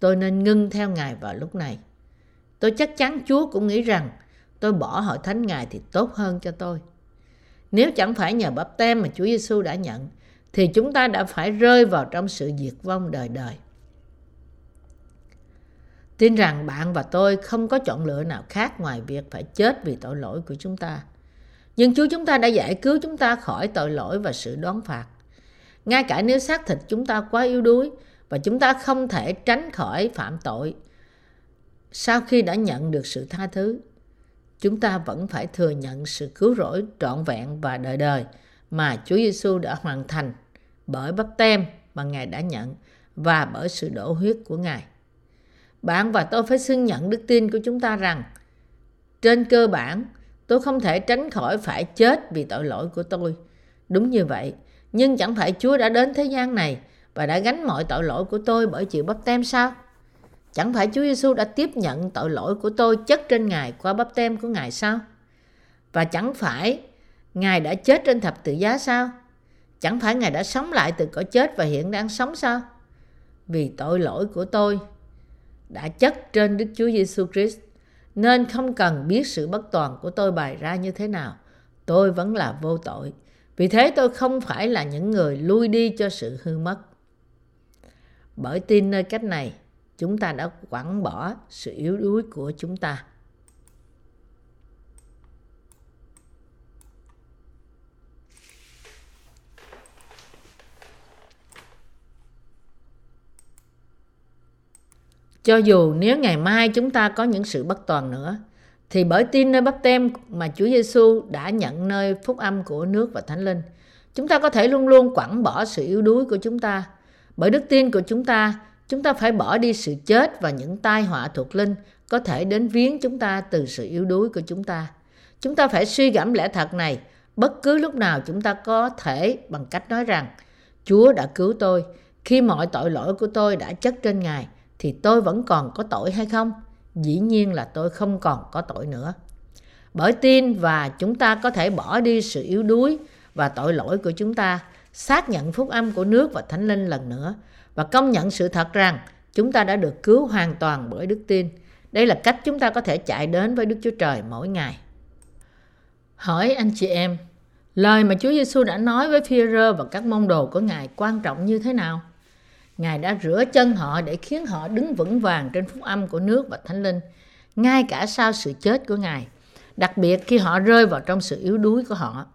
tôi nên ngưng theo Ngài vào lúc này. Tôi chắc chắn Chúa cũng nghĩ rằng, tôi bỏ hội thánh Ngài thì tốt hơn cho tôi. Nếu chẳng phải nhờ báp têm mà Chúa Giêsu đã nhận, thì chúng ta đã phải rơi vào trong sự diệt vong đời đời. Tin rằng bạn và tôi không có chọn lựa nào khác ngoài việc phải chết vì tội lỗi của chúng ta. Nhưng Chúa chúng ta đã giải cứu chúng ta khỏi tội lỗi và sự đoán phạt. Ngay cả nếu xác thịt chúng ta quá yếu đuối và chúng ta không thể tránh khỏi phạm tội, sau khi đã nhận được sự tha thứ, chúng ta vẫn phải thừa nhận sự cứu rỗi trọn vẹn và đời đời mà Chúa Giêsu đã hoàn thành bởi báp têm mà Ngài đã nhận và bởi sự đổ huyết của Ngài. Bạn và tôi phải xưng nhận đức tin của chúng ta rằng, trên cơ bản, tôi không thể tránh khỏi phải chết vì tội lỗi của tôi. Đúng như vậy, nhưng chẳng phải Chúa đã đến thế gian này và đã gánh mọi tội lỗi của tôi bởi chịu báp têm sao? Chẳng phải Chúa Giêsu đã tiếp nhận tội lỗi của tôi chất trên Ngài qua báp têm của Ngài sao? Và chẳng phải Ngài đã chết trên thập tự giá sao? Chẳng phải Ngài đã sống lại từ cõi chết và hiện đang sống sao? Vì tội lỗi của tôi đã chất trên Đức Chúa Giêsu Christ, nên không cần biết sự bất toàn của tôi bày ra như thế nào, tôi vẫn là vô tội. Vì thế tôi không phải là những người lui đi cho sự hư mất. Bởi tin nơi cách này, chúng ta đã quẳng bỏ sự yếu đuối của chúng ta. Cho dù nếu ngày mai chúng ta có những sự bất toàn nữa, thì bởi tin nơi báp têm mà Chúa Giêsu đã nhận nơi phúc âm của nước và Thánh Linh, chúng ta có thể luôn luôn quẳng bỏ sự yếu đuối của chúng ta. Bởi đức tin của chúng ta, chúng ta phải bỏ đi sự chết và những tai họa thuộc linh có thể đến viếng chúng ta từ sự yếu đuối của chúng ta. Chúng ta phải suy gẫm lẽ thật này bất cứ lúc nào chúng ta có thể, bằng cách nói rằng: Chúa đã cứu tôi. Khi mọi tội lỗi của tôi đã chất trên Ngài, thì tôi vẫn còn có tội hay không? Dĩ nhiên là tôi không còn có tội nữa. Bởi tin và chúng ta có thể bỏ đi sự yếu đuối và tội lỗi của chúng ta, xác nhận phúc âm của nước và Thánh Linh lần nữa, và công nhận sự thật rằng chúng ta đã được cứu hoàn toàn bởi đức tin. Đây là cách chúng ta có thể chạy đến với Đức Chúa Trời mỗi ngày. Hỏi anh chị em, lời mà Chúa Giêsu đã nói với Phi-e-rơ và các môn đồ của Ngài quan trọng như thế nào? Ngài đã rửa chân họ để khiến họ đứng vững vàng trên phúc âm của nước và Thánh Linh, ngay cả sau sự chết của Ngài, đặc biệt khi họ rơi vào trong sự yếu đuối của họ.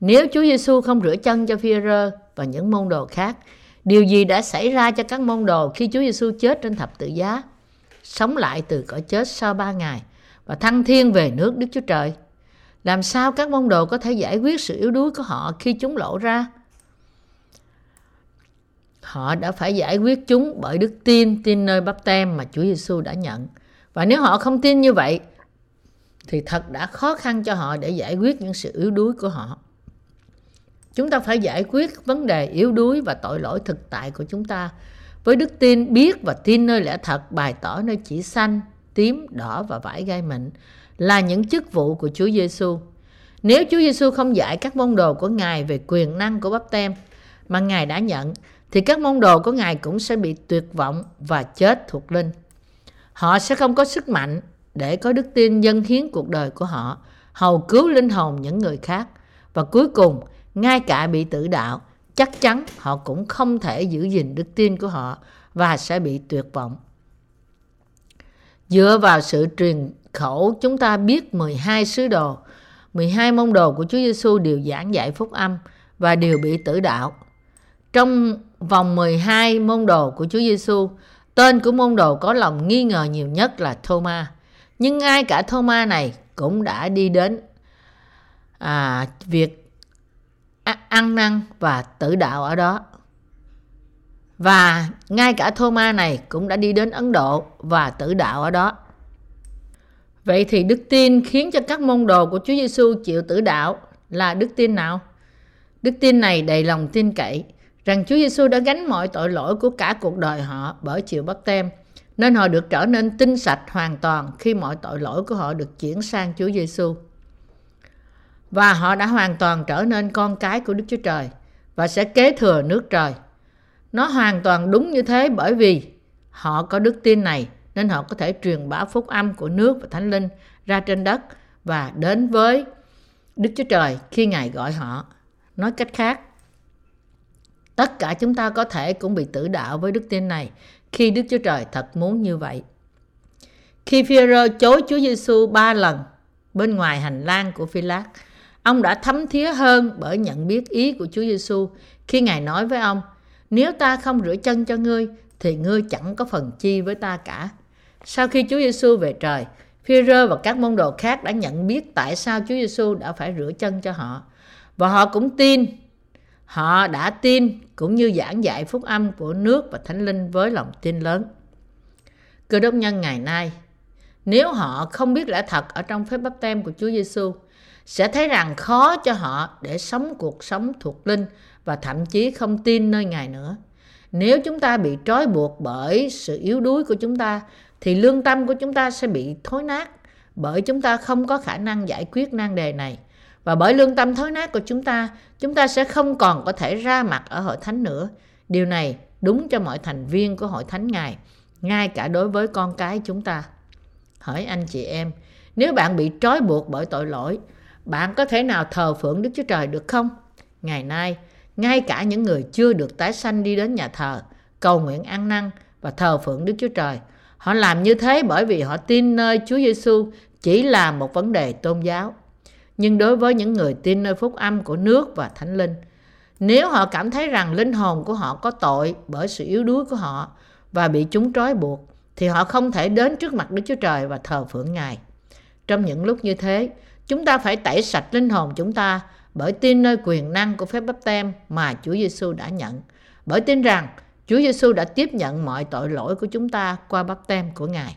Nếu Chúa Giêsu không rửa chân cho Phi-e-rơ và những môn đồ khác, điều gì đã xảy ra cho các môn đồ khi Chúa Giêsu chết trên thập tự giá, sống lại từ cõi chết sau ba ngày và thăng thiên về nước Đức Chúa Trời? Làm sao các môn đồ có thể giải quyết sự yếu đuối của họ khi chúng lộ ra? Họ đã phải giải quyết chúng bởi đức tin, tin nơi báp têm mà Chúa Giêsu đã nhận. Và nếu họ không tin như vậy, thì thật đã khó khăn cho họ để giải quyết những sự yếu đuối của họ. Chúng ta phải giải quyết vấn đề yếu đuối và tội lỗi thực tại của chúng ta với đức tin biết và tin nơi lẽ thật bày tỏ nơi chỉ xanh, tím, đỏ và vải gai mịn là những chức vụ của Chúa Giêsu. Nếu Chúa Giêsu không dạy các môn đồ của Ngài về quyền năng của báp têm mà Ngài đã nhận, thì các môn đồ của Ngài cũng sẽ bị tuyệt vọng và chết thuộc linh. Họ sẽ không có sức mạnh để có đức tin dâng hiến cuộc đời của họ, hầu cứu linh hồn những người khác. Và cuối cùng, ngay cả bị tử đạo, chắc chắn họ cũng không thể giữ gìn đức tin của họ và sẽ bị tuyệt vọng. Dựa vào sự truyền khẩu, chúng ta biết mười hai sứ đồ, mười hai môn đồ của Chúa Giêsu đều giảng dạy phúc âm và đều bị tử đạo. Trong vòng mười hai môn đồ của Chúa Giêsu, tên của môn đồ có lòng nghi ngờ nhiều nhất là Thomas. Nhưng ngay cả Thomas này cũng đã đi đến à, việc ăn năn và tử đạo ở đó. Và ngay cả Thomas này cũng đã đi đến Ấn Độ và tử đạo ở đó. Vậy thì đức tin khiến cho các môn đồ của Chúa Giêsu chịu tử đạo là đức tin nào? Đức tin này đầy lòng tin cậy rằng Chúa Giêsu đã gánh mọi tội lỗi của cả cuộc đời họ bởi chịu báp têm, nên họ được trở nên tinh sạch hoàn toàn khi mọi tội lỗi của họ được chuyển sang Chúa Giêsu. Và họ đã hoàn toàn trở nên con cái của Đức Chúa Trời và sẽ kế thừa nước trời. Nó hoàn toàn đúng như thế, bởi vì họ có đức tin này nên họ có thể truyền bá phúc âm của nước và Thánh Linh ra trên đất và đến với Đức Chúa Trời khi Ngài gọi họ. Nói cách khác, tất cả chúng ta có thể cũng bị tử đạo với đức tin này khi Đức Chúa Trời thật muốn như vậy. Khi Phi-e-rơ chối Chúa Giêsu ba lần bên ngoài hành lang của Phi-lát, ông đã thấm thía hơn bởi nhận biết ý của Chúa Giêsu khi Ngài nói với ông: Nếu ta không rửa chân cho ngươi, thì ngươi chẳng có phần chi với ta cả. Sau khi Chúa Giêsu về trời, Phi-e-rơ và các môn đồ khác đã nhận biết tại sao Chúa Giêsu đã phải rửa chân cho họ, và họ cũng tin. Họ đã tin cũng như giảng dạy phúc âm của nước và Thánh Linh với lòng tin lớn. Cơ đốc nhân ngày nay, nếu họ không biết lẽ thật ở trong phép báp têm của Chúa Giêsu, sẽ thấy rằng khó cho họ để sống cuộc sống thuộc linh và thậm chí không tin nơi Ngài nữa. Nếu chúng ta bị trói buộc bởi sự yếu đuối của chúng ta, thì lương tâm của chúng ta sẽ bị thối nát bởi chúng ta không có khả năng giải quyết nan đề này. Và bởi lương tâm thối nát của chúng ta, chúng ta sẽ không còn có thể ra mặt ở hội thánh nữa. Điều này đúng cho mọi thành viên của hội thánh Ngài, ngay cả đối với con cái chúng ta. Hỡi anh chị em, nếu bạn bị trói buộc bởi tội lỗi, bạn có thể nào thờ phượng Đức Chúa Trời được không? Ngày nay, ngay cả những người chưa được tái sanh đi đến nhà thờ, cầu nguyện ăn năn và thờ phượng Đức Chúa Trời. Họ làm như thế bởi vì họ tin nơi Chúa Giêsu chỉ là một vấn đề tôn giáo. Nhưng đối với những người tin nơi phúc âm của nước và Thánh Linh, nếu họ cảm thấy rằng linh hồn của họ có tội bởi sự yếu đuối của họ và bị chúng trói buộc, thì họ không thể đến trước mặt Đức Chúa Trời và thờ phượng Ngài. Trong những lúc như thế, chúng ta phải tẩy sạch linh hồn chúng ta bởi tin nơi quyền năng của phép báp têm mà Chúa Giêsu đã nhận, bởi tin rằng Chúa Giêsu đã tiếp nhận mọi tội lỗi của chúng ta qua báp têm của Ngài.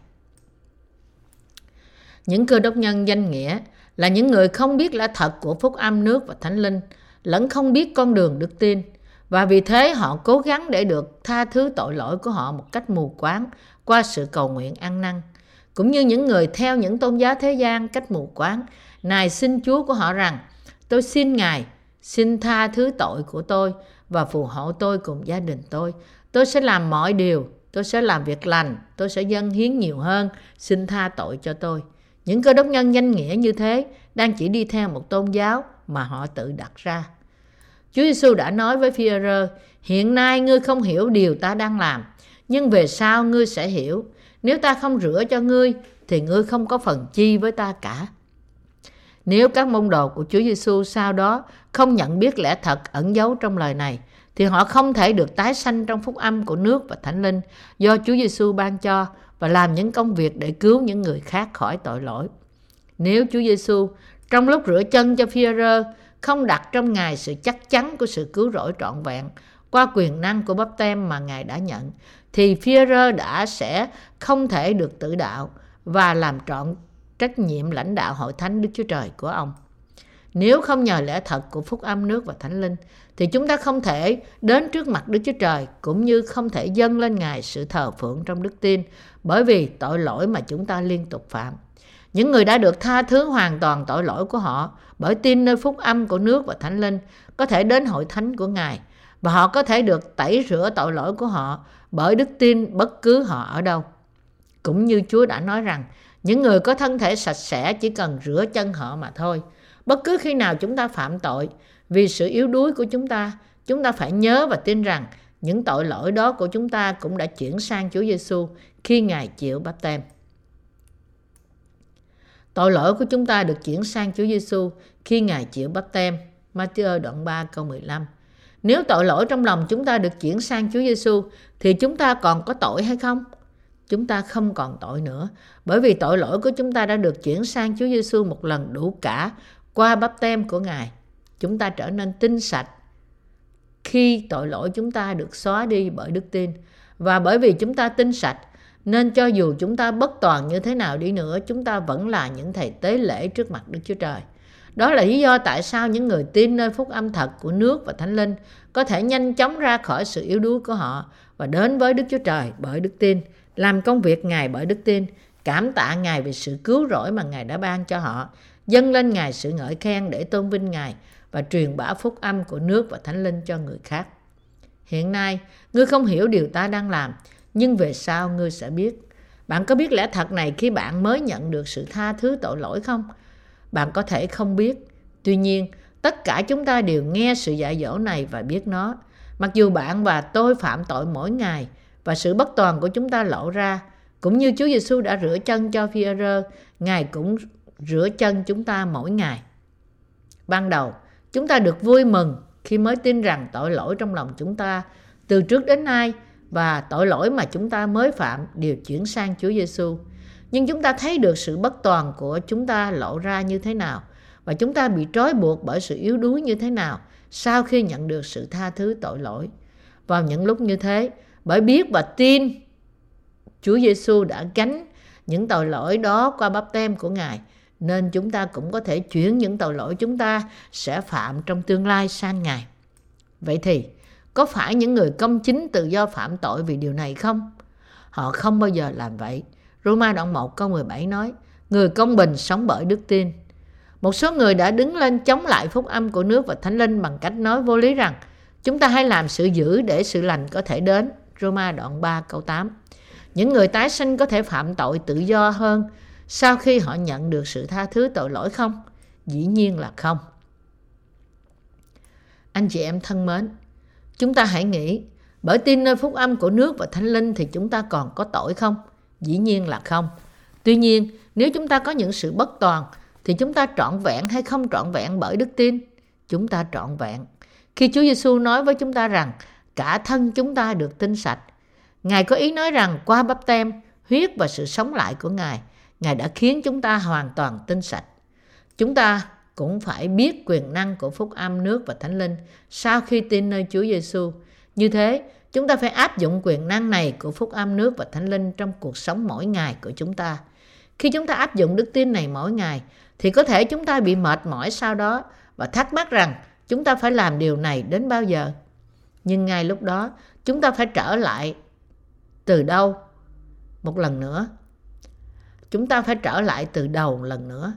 Những cơ đốc nhân danh nghĩa là những người không biết lẽ thật của phúc âm nước và Thánh Linh, lẫn không biết con đường đức tin, và vì thế họ cố gắng để được tha thứ tội lỗi của họ một cách mù quáng qua sự cầu nguyện ăn năn. Cũng như những người theo những tôn giáo thế gian cách mù quáng, nài xin Chúa của họ rằng: tôi xin Ngài, xin tha thứ tội của tôi và phù hộ tôi cùng gia đình tôi. Tôi sẽ làm mọi điều, tôi sẽ làm việc lành, tôi sẽ dâng hiến nhiều hơn, xin tha tội cho tôi. Những cơ đốc nhân danh nghĩa như thế đang chỉ đi theo một tôn giáo mà họ tự đặt ra. Chúa Giêsu đã nói với Phi-e-rơ: hiện nay ngươi không hiểu điều ta đang làm, nhưng về sau ngươi sẽ hiểu. Nếu ta không rửa cho ngươi, thì ngươi không có phần chi với ta cả. Nếu các môn đồ của Chúa Giêsu sau đó không nhận biết lẽ thật ẩn giấu trong lời này, thì họ không thể được tái sanh trong phúc âm của nước và Thánh Linh do Chúa Giêsu ban cho và làm những công việc để cứu những người khác khỏi tội lỗi. Nếu Chúa Giêsu trong lúc rửa chân cho Phi-e-rơ không đặt trong Ngài sự chắc chắn của sự cứu rỗi trọn vẹn qua quyền năng của báp têm mà Ngài đã nhận, thì Phi-e-rơ đã sẽ không thể được tự đạo và làm trọn trách nhiệm lãnh đạo hội thánh Đức Chúa Trời của ông. Nếu không nhờ lẽ thật của phúc âm nước và Thánh Linh, thì chúng ta không thể đến trước mặt Đức Chúa Trời, cũng như không thể dâng lên Ngài sự thờ phượng trong đức tin, bởi vì tội lỗi mà chúng ta liên tục phạm. Những người đã được tha thứ hoàn toàn tội lỗi của họ bởi tin nơi phúc âm của nước và Thánh Linh có thể đến hội thánh của Ngài, và họ có thể được tẩy rửa tội lỗi của họ bởi đức tin bất cứ họ ở đâu. Cũng như Chúa đã nói rằng, những người có thân thể sạch sẽ chỉ cần rửa chân họ mà thôi. Bất cứ khi nào chúng ta phạm tội, vì sự yếu đuối của chúng ta, chúng ta phải nhớ và tin rằng những tội lỗi đó của chúng ta cũng đã chuyển sang Chúa Giêsu khi Ngài chịu báp têm. Tội lỗi của chúng ta được chuyển sang Chúa Giêsu khi Ngài chịu báp têm. Ma-thi-ơ đoạn ba câu mười lăm. Nếu tội lỗi trong lòng chúng ta được chuyển sang Chúa Giêsu, thì chúng ta còn có tội hay không? Chúng ta không còn tội nữa, bởi vì tội lỗi của chúng ta đã được chuyển sang Chúa Giêsu một lần đủ cả qua báp têm của Ngài. Chúng ta trở nên tinh sạch khi tội lỗi chúng ta được xóa đi bởi đức tin, và bởi vì chúng ta tinh sạch nên cho dù chúng ta bất toàn như thế nào đi nữa, chúng ta vẫn là những thầy tế lễ trước mặt Đức Chúa Trời. Đó là lý do tại sao những người tin nơi phúc âm thật của nước và Thánh Linh có thể nhanh chóng ra khỏi sự yếu đuối của họ và đến với Đức Chúa Trời bởi đức tin, làm công việc Ngài bởi đức tin, cảm tạ Ngài về sự cứu rỗi mà Ngài đã ban cho họ, dâng lên Ngài sự ngợi khen để tôn vinh Ngài và truyền bá phúc âm của nước và Thánh Linh cho người khác. Hiện nay, ngươi không hiểu điều ta đang làm, nhưng về sau ngươi sẽ biết. Bạn có biết lẽ thật này khi bạn mới nhận được sự tha thứ tội lỗi không? Bạn có thể không biết. Tuy nhiên, tất cả chúng ta đều nghe sự dạy dỗ này và biết nó. Mặc dù bạn và tôi phạm tội mỗi ngày và sự bất toàn của chúng ta lộ ra, cũng như Chúa Giêsu đã rửa chân cho Phi-e-rơ, Ngài cũng rửa chân chúng ta mỗi ngày. Ban đầu, chúng ta được vui mừng khi mới tin rằng tội lỗi trong lòng chúng ta từ trước đến nay và tội lỗi mà chúng ta mới phạm đều chuyển sang Chúa Giêsu. Nhưng chúng ta thấy được sự bất toàn của chúng ta lộ ra như thế nào và chúng ta bị trói buộc bởi sự yếu đuối như thế nào sau khi nhận được sự tha thứ tội lỗi. Vào những lúc như thế, bởi biết và tin Chúa Giêsu đã gánh những tội lỗi đó qua báp têm của Ngài, nên chúng ta cũng có thể chuyển những tội lỗi chúng ta sẽ phạm trong tương lai sang Ngài. Vậy thì, có phải những người công chính tự do phạm tội vì điều này không? Họ không bao giờ làm vậy. Roma đoạn một câu mười bảy nói: người công bình sống bởi đức tin. Một số người đã đứng lên chống lại phúc âm của nước và thánh linh bằng cách nói vô lý rằng chúng ta hãy làm sự dữ để sự lành có thể đến. Roma đoạn ba câu tám. Những người tái sinh có thể phạm tội tự do hơn sau khi họ nhận được sự tha thứ tội lỗi không? Dĩ nhiên là không. Anh chị em thân mến, chúng ta hãy nghĩ, bởi tin nơi phúc âm của nước và thánh linh thì chúng ta còn có tội không? Dĩ nhiên là không. Tuy nhiên, nếu chúng ta có những sự bất toàn, thì chúng ta trọn vẹn hay không trọn vẹn bởi đức tin? Chúng ta trọn vẹn. Khi Chúa Giêsu nói với chúng ta rằng cả thân chúng ta được tinh sạch, Ngài có ý nói rằng qua báp têm, huyết và sự sống lại của Ngài, Ngài đã khiến chúng ta hoàn toàn tinh sạch. Chúng ta cũng phải biết quyền năng của phúc âm nước và thánh linh sau khi tin nơi Chúa Giêsu. Như thế, chúng ta phải áp dụng quyền năng này của phúc âm nước và thánh linh trong cuộc sống mỗi ngày của chúng ta. Khi chúng ta áp dụng đức tin này mỗi ngày, thì có thể chúng ta bị mệt mỏi sau đó và thắc mắc rằng chúng ta phải làm điều này đến bao giờ. Nhưng ngay lúc đó, chúng ta phải trở lại từ đâu một lần nữa. Chúng ta phải trở lại từ đầu một lần nữa.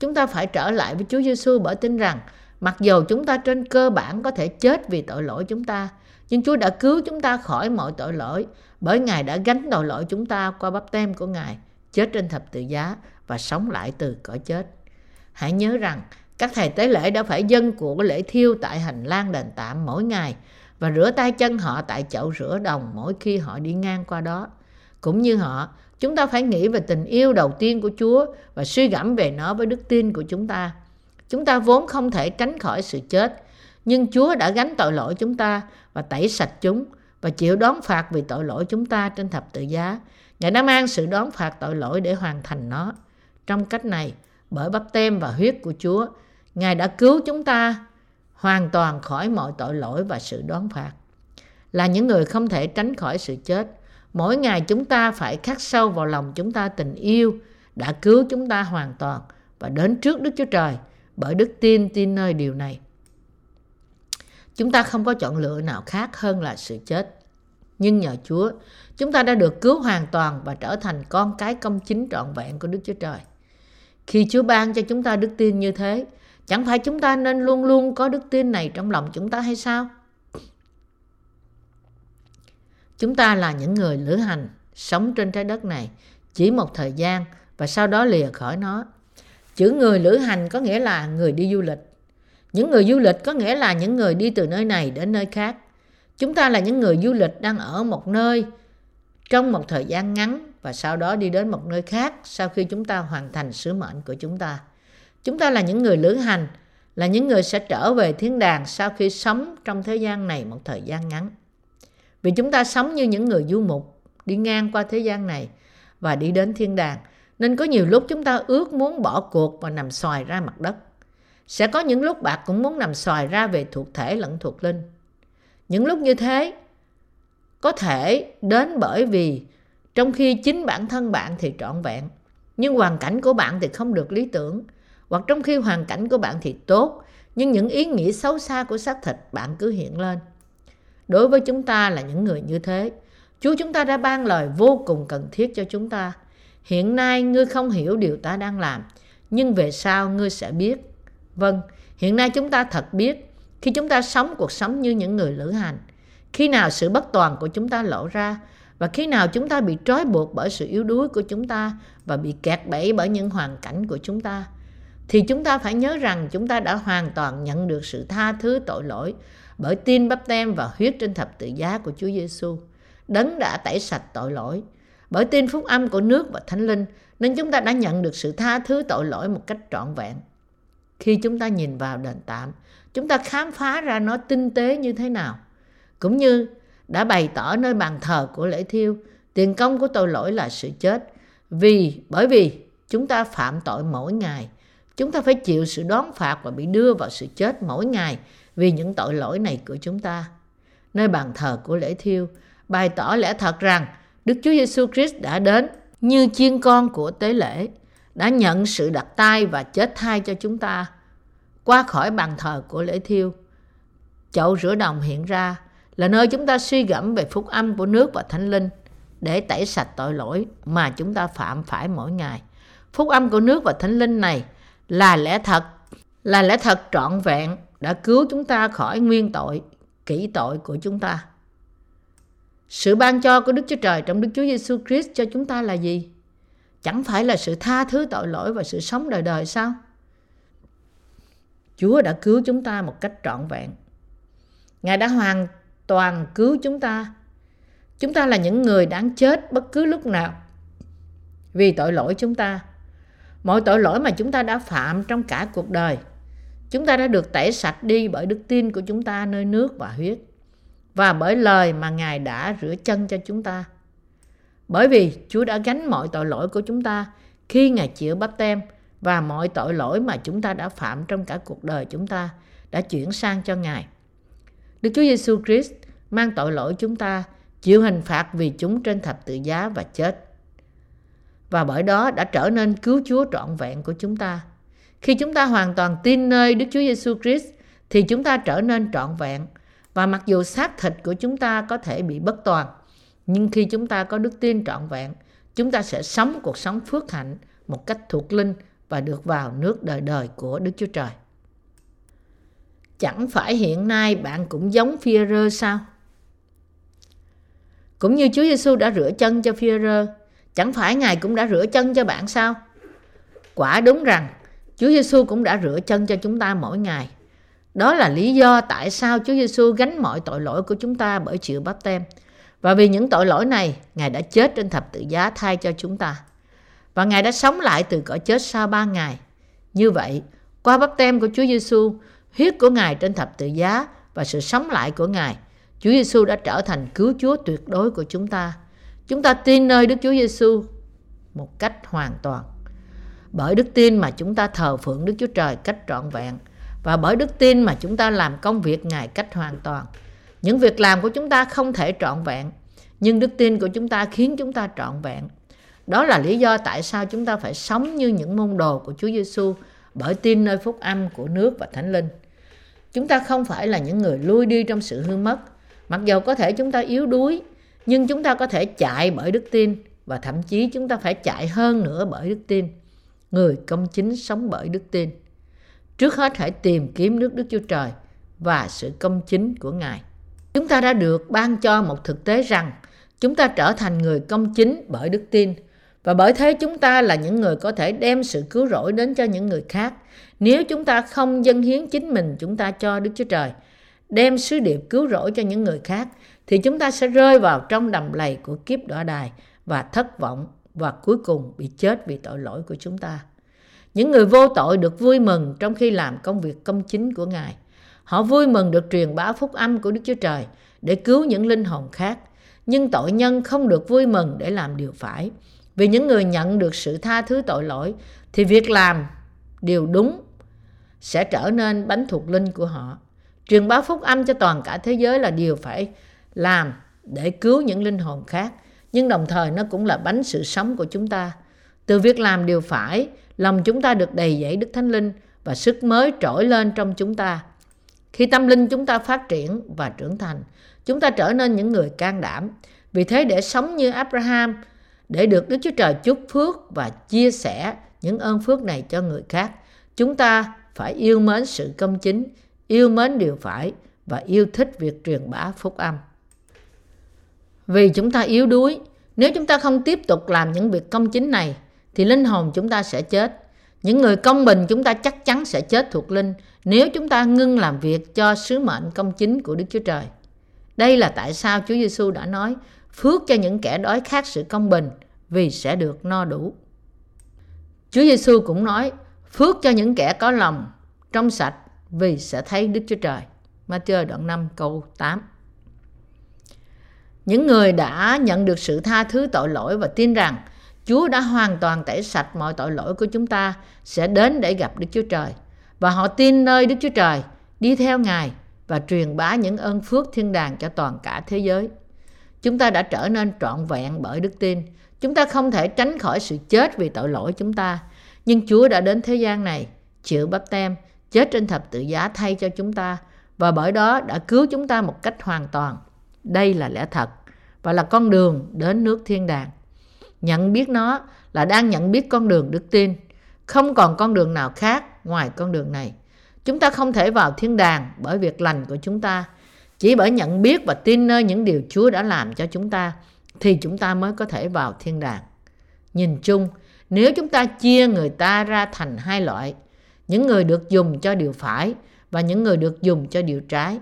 Chúng ta phải trở lại với Chúa Giêsu bởi tin rằng mặc dù chúng ta trên cơ bản có thể chết vì tội lỗi chúng ta, nhưng Chúa đã cứu chúng ta khỏi mọi tội lỗi bởi Ngài đã gánh tội lỗi chúng ta qua báp têm của Ngài, chết trên thập tự giá và sống lại từ cõi chết. Hãy nhớ rằng các thầy tế lễ đã phải dâng của lễ thiêu tại hành lang đền tạm mỗi ngày và rửa tay chân họ tại chậu rửa đồng mỗi khi họ đi ngang qua đó. Cũng như họ, chúng ta phải nghĩ về tình yêu đầu tiên của Chúa và suy gẫm về nó với đức tin của chúng ta. Chúng ta vốn không thể tránh khỏi sự chết, nhưng Chúa đã gánh tội lỗi chúng ta và tẩy sạch chúng và chịu đón phạt vì tội lỗi chúng ta trên thập tự giá. Ngài đã mang sự đón phạt tội lỗi để hoàn thành nó. Trong cách này, bởi báp têm và huyết của Chúa, Ngài đã cứu chúng ta hoàn toàn khỏi mọi tội lỗi và sự đón phạt. Là những người không thể tránh khỏi sự chết, mỗi ngày chúng ta phải khắc sâu vào lòng chúng ta tình yêu đã cứu chúng ta hoàn toàn và đến trước Đức Chúa Trời bởi đức tin tin nơi điều này. Chúng ta không có chọn lựa nào khác hơn là sự chết. Nhưng nhờ Chúa, chúng ta đã được cứu hoàn toàn và trở thành con cái công chính trọn vẹn của Đức Chúa Trời. Khi Chúa ban cho chúng ta đức tin như thế, chẳng phải chúng ta nên luôn luôn có đức tin này trong lòng chúng ta hay sao? Chúng ta là những người lữ hành, sống trên trái đất này chỉ một thời gian và sau đó lìa khỏi nó. Chữ người lữ hành có nghĩa là người đi du lịch. Những người du lịch có nghĩa là những người đi từ nơi này đến nơi khác. Chúng ta là những người du lịch đang ở một nơi trong một thời gian ngắn và sau đó đi đến một nơi khác sau khi chúng ta hoàn thành sứ mệnh của chúng ta. Chúng ta là những người lữ hành, là những người sẽ trở về thiên đàng sau khi sống trong thế gian này một thời gian ngắn. Vì chúng ta sống như những người du mục, đi ngang qua thế gian này và đi đến thiên đàng, nên có nhiều lúc chúng ta ước muốn bỏ cuộc và nằm xoài ra mặt đất. Sẽ có những lúc bạn cũng muốn nằm xoài ra về thuộc thể lẫn thuộc linh. Những lúc như thế có thể đến bởi vì trong khi chính bản thân bạn thì trọn vẹn, nhưng hoàn cảnh của bạn thì không được lý tưởng, hoặc trong khi hoàn cảnh của bạn thì tốt, nhưng những ý nghĩ xấu xa của xác thịt bạn cứ hiện lên. Đối với chúng ta là những người như thế, Chúa chúng ta đã ban lời vô cùng cần thiết cho chúng ta. Hiện nay ngươi không hiểu điều ta đang làm, nhưng về sau ngươi sẽ biết. Vâng, hiện nay chúng ta thật biết khi chúng ta sống cuộc sống như những người lữ hành, khi nào sự bất toàn của chúng ta lộ ra và khi nào chúng ta bị trói buộc bởi sự yếu đuối của chúng ta và bị kẹt bẫy bởi những hoàn cảnh của chúng ta, thì chúng ta phải nhớ rằng chúng ta đã hoàn toàn nhận được sự tha thứ tội lỗi bởi tin báp têm và huyết trên thập tự giá của Chúa Giêsu, Đấng đã tẩy sạch tội lỗi. Bởi tin phúc âm của nước và thánh linh nên chúng ta đã nhận được sự tha thứ tội lỗi một cách trọn vẹn. Khi chúng ta nhìn vào đền tạm, chúng ta khám phá ra nó tinh tế như thế nào. Cũng như đã bày tỏ nơi bàn thờ của lễ thiêu, tiền công của tội lỗi là sự chết. Vì bởi vì chúng ta phạm tội mỗi ngày, chúng ta phải chịu sự đón phạt và bị đưa vào sự chết mỗi ngày vì những tội lỗi này của chúng ta. Nơi bàn thờ của lễ thiêu bày tỏ lẽ thật rằng Đức Chúa Giêsu Christ đã đến như chiên con của tế lễ, đã nhận sự đặt tay và chết thay cho chúng ta. Qua khỏi bàn thờ của lễ thiêu, chậu rửa đồng hiện ra là nơi chúng ta suy gẫm về phúc âm của nước và thánh linh để tẩy sạch tội lỗi mà chúng ta phạm phải mỗi ngày. Phúc âm của nước và Thánh linh này là lẽ thật, là lẽ thật trọn vẹn đã cứu chúng ta khỏi nguyên tội, kỷ tội của chúng ta. Sự ban cho của Đức Chúa Trời trong Đức Chúa Giêsu Christ cho chúng ta là gì? Chẳng phải là sự tha thứ tội lỗi và sự sống đời đời sao? Chúa đã cứu chúng ta một cách trọn vẹn. Ngài đã hoàn toàn cứu chúng ta. Chúng ta là những người đáng chết bất cứ lúc nào vì tội lỗi chúng ta. Mọi tội lỗi mà chúng ta đã phạm trong cả cuộc đời, chúng ta đã được tẩy sạch đi bởi đức tin của chúng ta nơi nước và huyết, và bởi lời mà Ngài đã rửa chân cho chúng ta. Bởi vì Chúa đã gánh mọi tội lỗi của chúng ta khi Ngài chịu báp têm, và mọi tội lỗi mà chúng ta đã phạm trong cả cuộc đời chúng ta đã chuyển sang cho Ngài. Đức Chúa Giêsu Christ mang tội lỗi chúng ta, chịu hình phạt vì chúng trên thập tự giá và chết, và bởi đó đã trở nên cứu Chúa trọn vẹn của chúng ta. Khi chúng ta hoàn toàn tin nơi Đức Chúa Giêsu Christ thì chúng ta trở nên trọn vẹn, và mặc dù xác thịt của chúng ta có thể bị bất toàn, nhưng khi chúng ta có đức tin trọn vẹn, chúng ta sẽ sống cuộc sống phước hạnh một cách thuộc linh và được vào nước đời đời của Đức Chúa Trời. Chẳng phải hiện nay bạn cũng giống Phi-e-rơ sao? Cũng như Chúa Giêsu đã rửa chân cho Phi-e-rơ, chẳng phải Ngài cũng đã rửa chân cho bạn sao? Quả đúng rằng Chúa Giêsu cũng đã rửa chân cho chúng ta mỗi ngày. Đó là lý do tại sao Chúa Giêsu gánh mọi tội lỗi của chúng ta bởi chịu báp têm, và vì những tội lỗi này Ngài đã chết trên thập tự giá thay cho chúng ta, và Ngài đã sống lại từ cõi chết sau ba ngày. Như vậy, qua báp têm của Chúa Giêsu, huyết của Ngài trên thập tự giá và sự sống lại của Ngài, Chúa Giêsu đã trở thành cứu Chúa tuyệt đối của chúng ta. Chúng ta tin nơi Đức Chúa Giêsu một cách hoàn toàn. Bởi đức tin mà chúng ta thờ phượng Đức Chúa Trời cách trọn vẹn, và bởi đức tin mà chúng ta làm công việc Ngài cách hoàn toàn. Những việc làm của chúng ta không thể trọn vẹn, nhưng đức tin của chúng ta khiến chúng ta trọn vẹn. Đó là lý do tại sao chúng ta phải sống như những môn đồ của Chúa Giêsu bởi tin nơi phúc âm của nước và Thánh linh. Chúng ta không phải là những người lui đi trong sự hư mất. Mặc dầu có thể chúng ta yếu đuối, nhưng chúng ta có thể chạy bởi đức tin, và thậm chí chúng ta phải chạy hơn nữa bởi đức tin. Người công chính sống bởi đức tin. Trước hết hãy tìm kiếm nước Đức Chúa Trời và sự công chính của Ngài. Chúng ta đã được ban cho một thực tế rằng chúng ta trở thành người công chính bởi đức tin, và bởi thế chúng ta là những người có thể đem sự cứu rỗi đến cho những người khác. Nếu chúng ta không dâng hiến chính mình chúng ta cho Đức Chúa Trời, đem sứ điệp cứu rỗi cho những người khác, thì chúng ta sẽ rơi vào trong đầm lầy của kiếp đọa đài và thất vọng, và cuối cùng bị chết vì tội lỗi của chúng ta. Những người vô tội được vui mừng trong khi làm công việc công chính của Ngài. Họ vui mừng được truyền bá phúc âm của Đức Chúa Trời để cứu những linh hồn khác. Nhưng tội nhân không được vui mừng để làm điều phải. Vì những người nhận được sự tha thứ tội lỗi thì việc làm điều đúng sẽ trở nên bánh thuộc linh của họ. Truyền bá phúc âm cho toàn cả thế giới là điều phải làm để cứu những linh hồn khác, nhưng đồng thời nó cũng là bánh sự sống của chúng ta. Từ việc làm điều phải, lòng chúng ta được đầy dẫy Đức Thánh Linh và sức mới trỗi lên trong chúng ta. Khi tâm linh chúng ta phát triển và trưởng thành, chúng ta trở nên những người can đảm. Vì thế để sống như Abraham, để được Đức Chúa Trời chúc phước và chia sẻ những ơn phước này cho người khác, chúng ta phải yêu mến sự công chính, yêu mến điều phải và yêu thích việc truyền bá phúc âm. Vì chúng ta yếu đuối, nếu chúng ta không tiếp tục làm những việc công chính này thì linh hồn chúng ta sẽ chết. Những người công bình chúng ta chắc chắn sẽ chết thuộc linh nếu chúng ta ngưng làm việc cho sứ mệnh công chính của Đức Chúa Trời. Đây là tại sao Chúa Giêsu đã nói phước cho những kẻ đói khát sự công bình vì sẽ được no đủ. Chúa Giêsu cũng nói phước cho những kẻ có lòng trong sạch vì sẽ thấy Đức Chúa Trời. Ma-thi-ơ đoạn năm câu tám. Những người đã nhận được sự tha thứ tội lỗi và tin rằng Chúa đã hoàn toàn tẩy sạch mọi tội lỗi của chúng ta sẽ đến để gặp Đức Chúa Trời. Và họ tin nơi Đức Chúa Trời, đi theo Ngài và truyền bá những ơn phước thiên đàng cho toàn cả thế giới. Chúng ta đã trở nên trọn vẹn bởi đức tin. Chúng ta không thể tránh khỏi sự chết vì tội lỗi chúng ta. Nhưng Chúa đã đến thế gian này, chịu báp têm, chết trên thập tự giá thay cho chúng ta, và bởi đó đã cứu chúng ta một cách hoàn toàn. Đây là lẽ thật và là con đường đến nước thiên đàng. Nhận biết nó là đang nhận biết con đường đức tin. Không còn con đường nào khác ngoài con đường này. Chúng ta không thể vào thiên đàng bởi việc lành của chúng ta. Chỉ bởi nhận biết và tin nơi những điều Chúa đã làm cho chúng ta thì chúng ta mới có thể vào thiên đàng. Nhìn chung, nếu chúng ta chia người ta ra thành hai loại, những người được dùng cho điều phải và những người được dùng cho điều trái.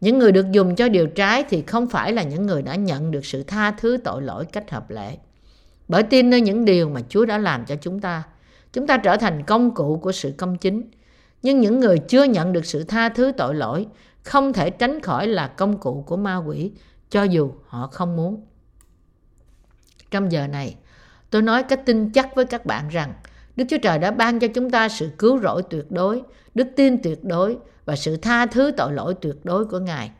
Những người được dùng cho điều trái thì không phải là những người đã nhận được sự tha thứ tội lỗi cách hợp lệ. Bởi tin nơi những điều mà Chúa đã làm cho chúng ta, chúng ta trở thành công cụ của sự công chính. Nhưng những người chưa nhận được sự tha thứ tội lỗi không thể tránh khỏi là công cụ của ma quỷ, cho dù họ không muốn. Trong giờ này, tôi nói cái tin chắc với các bạn rằng Đức Chúa Trời đã ban cho chúng ta sự cứu rỗi tuyệt đối, đức tin tuyệt đối và sự tha thứ tội lỗi tuyệt đối của Ngài.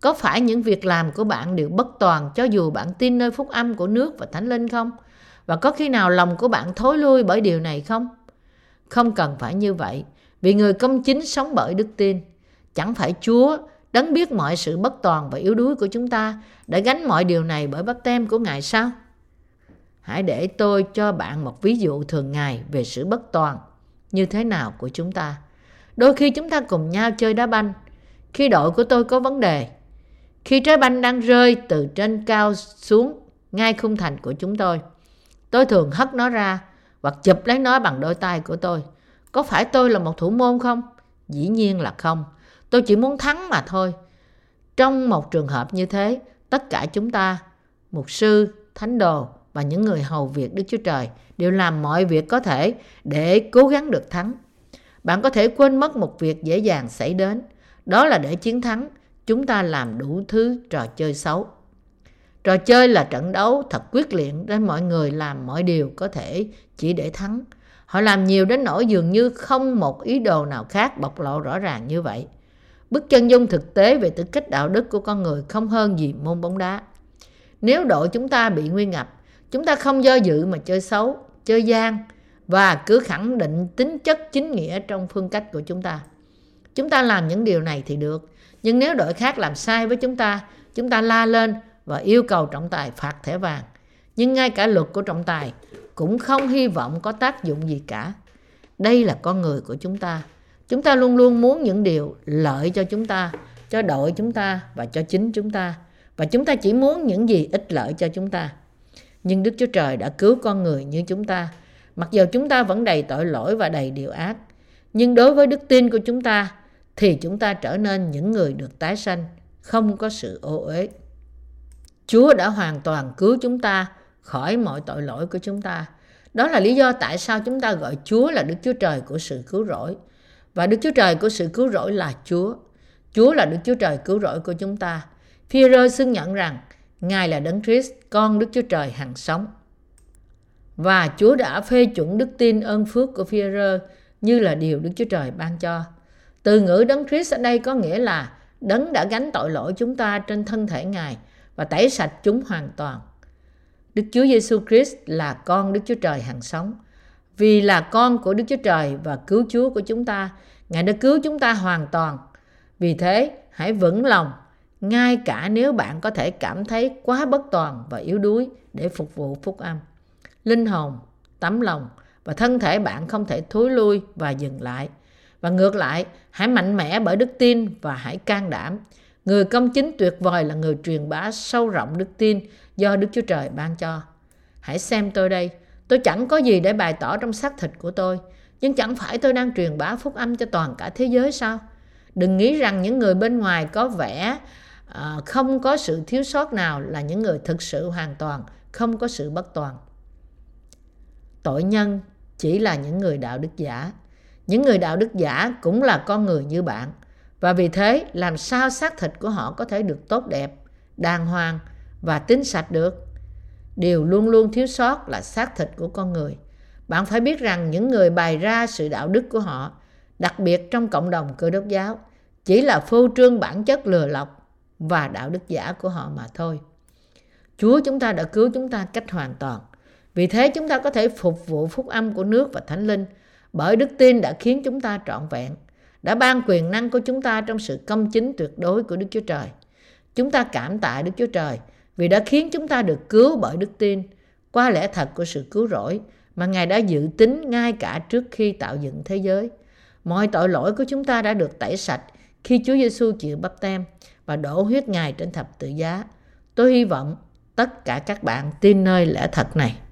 Có phải những việc làm của bạn đều bất toàn cho dù bạn tin nơi phúc âm của nước và Thánh linh không? Và có khi nào lòng của bạn thối lui bởi điều này không? Không cần phải như vậy, vì người công chính sống bởi đức tin. Chẳng phải Chúa, Đấng biết mọi sự bất toàn và yếu đuối của chúng ta, đã gánh mọi điều này bởi báp têm của Ngài sao? Hãy để tôi cho bạn một ví dụ thường ngày về sự bất toàn như thế nào của chúng ta. Đôi khi chúng ta cùng nhau chơi đá banh. Khi đội của tôi có vấn đề, khi trái banh đang rơi từ trên cao xuống ngay khung thành của chúng tôi, tôi thường hất nó ra hoặc chụp lấy nó bằng đôi tay của tôi. Có phải tôi là một thủ môn không? Dĩ nhiên là không. Tôi chỉ muốn thắng mà thôi. Trong một trường hợp như thế, tất cả chúng ta, mục sư, thánh đồ và những người hầu việc Đức Chúa Trời đều làm mọi việc có thể để cố gắng được thắng. Bạn có thể quên mất một việc dễ dàng xảy đến. Đó là để chiến thắng, chúng ta làm đủ thứ trò chơi xấu. Trò chơi là trận đấu thật quyết liệt để mọi người làm mọi điều có thể chỉ để thắng. Họ làm nhiều đến nỗi dường như không một ý đồ nào khác bộc lộ rõ ràng như vậy. Bức chân dung thực tế về tư cách đạo đức của con người không hơn gì môn bóng đá. Nếu đội chúng ta bị nguy ngập, chúng ta không do dự mà chơi xấu, chơi gian và cứ khẳng định tính chất chính nghĩa trong phương cách của chúng ta. Chúng ta làm những điều này thì được, nhưng nếu đội khác làm sai với chúng ta, chúng ta la lên và yêu cầu trọng tài phạt thẻ vàng. Nhưng ngay cả luật của trọng tài cũng không hy vọng có tác dụng gì cả. Đây là con người của chúng ta. Chúng ta luôn luôn muốn những điều lợi cho chúng ta, cho đội chúng ta và cho chính chúng ta. Và chúng ta chỉ muốn những gì ích lợi cho chúng ta. Nhưng Đức Chúa Trời đã cứu con người như chúng ta. Mặc dù chúng ta vẫn đầy tội lỗi và đầy điều ác, nhưng đối với đức tin của chúng ta thì chúng ta trở nên những người được tái sanh, không có sự ô uế. Chúa đã hoàn toàn cứu chúng ta khỏi mọi tội lỗi của chúng ta. Đó là lý do tại sao chúng ta gọi Chúa là Đức Chúa Trời của sự cứu rỗi. Và Đức Chúa Trời của sự cứu rỗi là Chúa. Chúa là Đức Chúa Trời cứu rỗi của chúng ta. Phi-e-rơ xưng nhận rằng Ngài là Đấng Christ, con Đức Chúa Trời hằng sống. Và Chúa đã phê chuẩn đức tin ơn phước của Phi-e-rơ như là điều Đức Chúa Trời ban cho. Từ ngữ Đấng Christ ở đây có nghĩa là Đấng đã gánh tội lỗi chúng ta trên thân thể Ngài và tẩy sạch chúng hoàn toàn. Đức Chúa Giêsu Christ là con Đức Chúa Trời hằng sống. Vì là con của Đức Chúa Trời và cứu Chúa của chúng ta, Ngài đã cứu chúng ta hoàn toàn. Vì thế, hãy vững lòng, ngay cả nếu bạn có thể cảm thấy quá bất toàn và yếu đuối để phục vụ phúc âm. Linh hồn, tấm lòng và thân thể bạn không thể thối lui và dừng lại. Và ngược lại, hãy mạnh mẽ bởi đức tin và hãy can đảm. Người công chính tuyệt vời là người truyền bá sâu rộng đức tin do Đức Chúa Trời ban cho. Hãy xem tôi đây. Tôi chẳng có gì để bày tỏ trong xác thịt của tôi. Nhưng chẳng phải tôi đang truyền bá phúc âm cho toàn cả thế giới sao? Đừng nghĩ rằng những người bên ngoài có vẻ à, không có sự thiếu sót nào là những người thực sự hoàn toàn, không có sự bất toàn. Tội nhân chỉ là những người đạo đức giả. Những người đạo đức giả cũng là con người như bạn. Và vì thế, làm sao xác thịt của họ có thể được tốt đẹp, đàng hoàng và tính sạch được? Điều luôn luôn thiếu sót là xác thịt của con người. Bạn phải biết rằng những người bày ra sự đạo đức của họ, đặc biệt trong cộng đồng Cơ Đốc giáo, chỉ là phô trương bản chất lừa lọc và đạo đức giả của họ mà thôi. Chúa chúng ta đã cứu chúng ta cách hoàn toàn. Vì thế chúng ta có thể phục vụ phúc âm của nước và Thánh linh, bởi đức tin đã khiến chúng ta trọn vẹn, đã ban quyền năng của chúng ta trong sự công chính tuyệt đối của Đức Chúa Trời. Chúng ta cảm tạ Đức Chúa Trời vì đã khiến chúng ta được cứu bởi đức tin, qua lẽ thật của sự cứu rỗi mà Ngài đã dự tính ngay cả trước khi tạo dựng thế giới. Mọi tội lỗi của chúng ta đã được tẩy sạch khi Chúa Giêsu chịu báp têm và đổ huyết Ngài trên thập tự giá. Tôi hy vọng tất cả các bạn tin nơi lẽ thật này.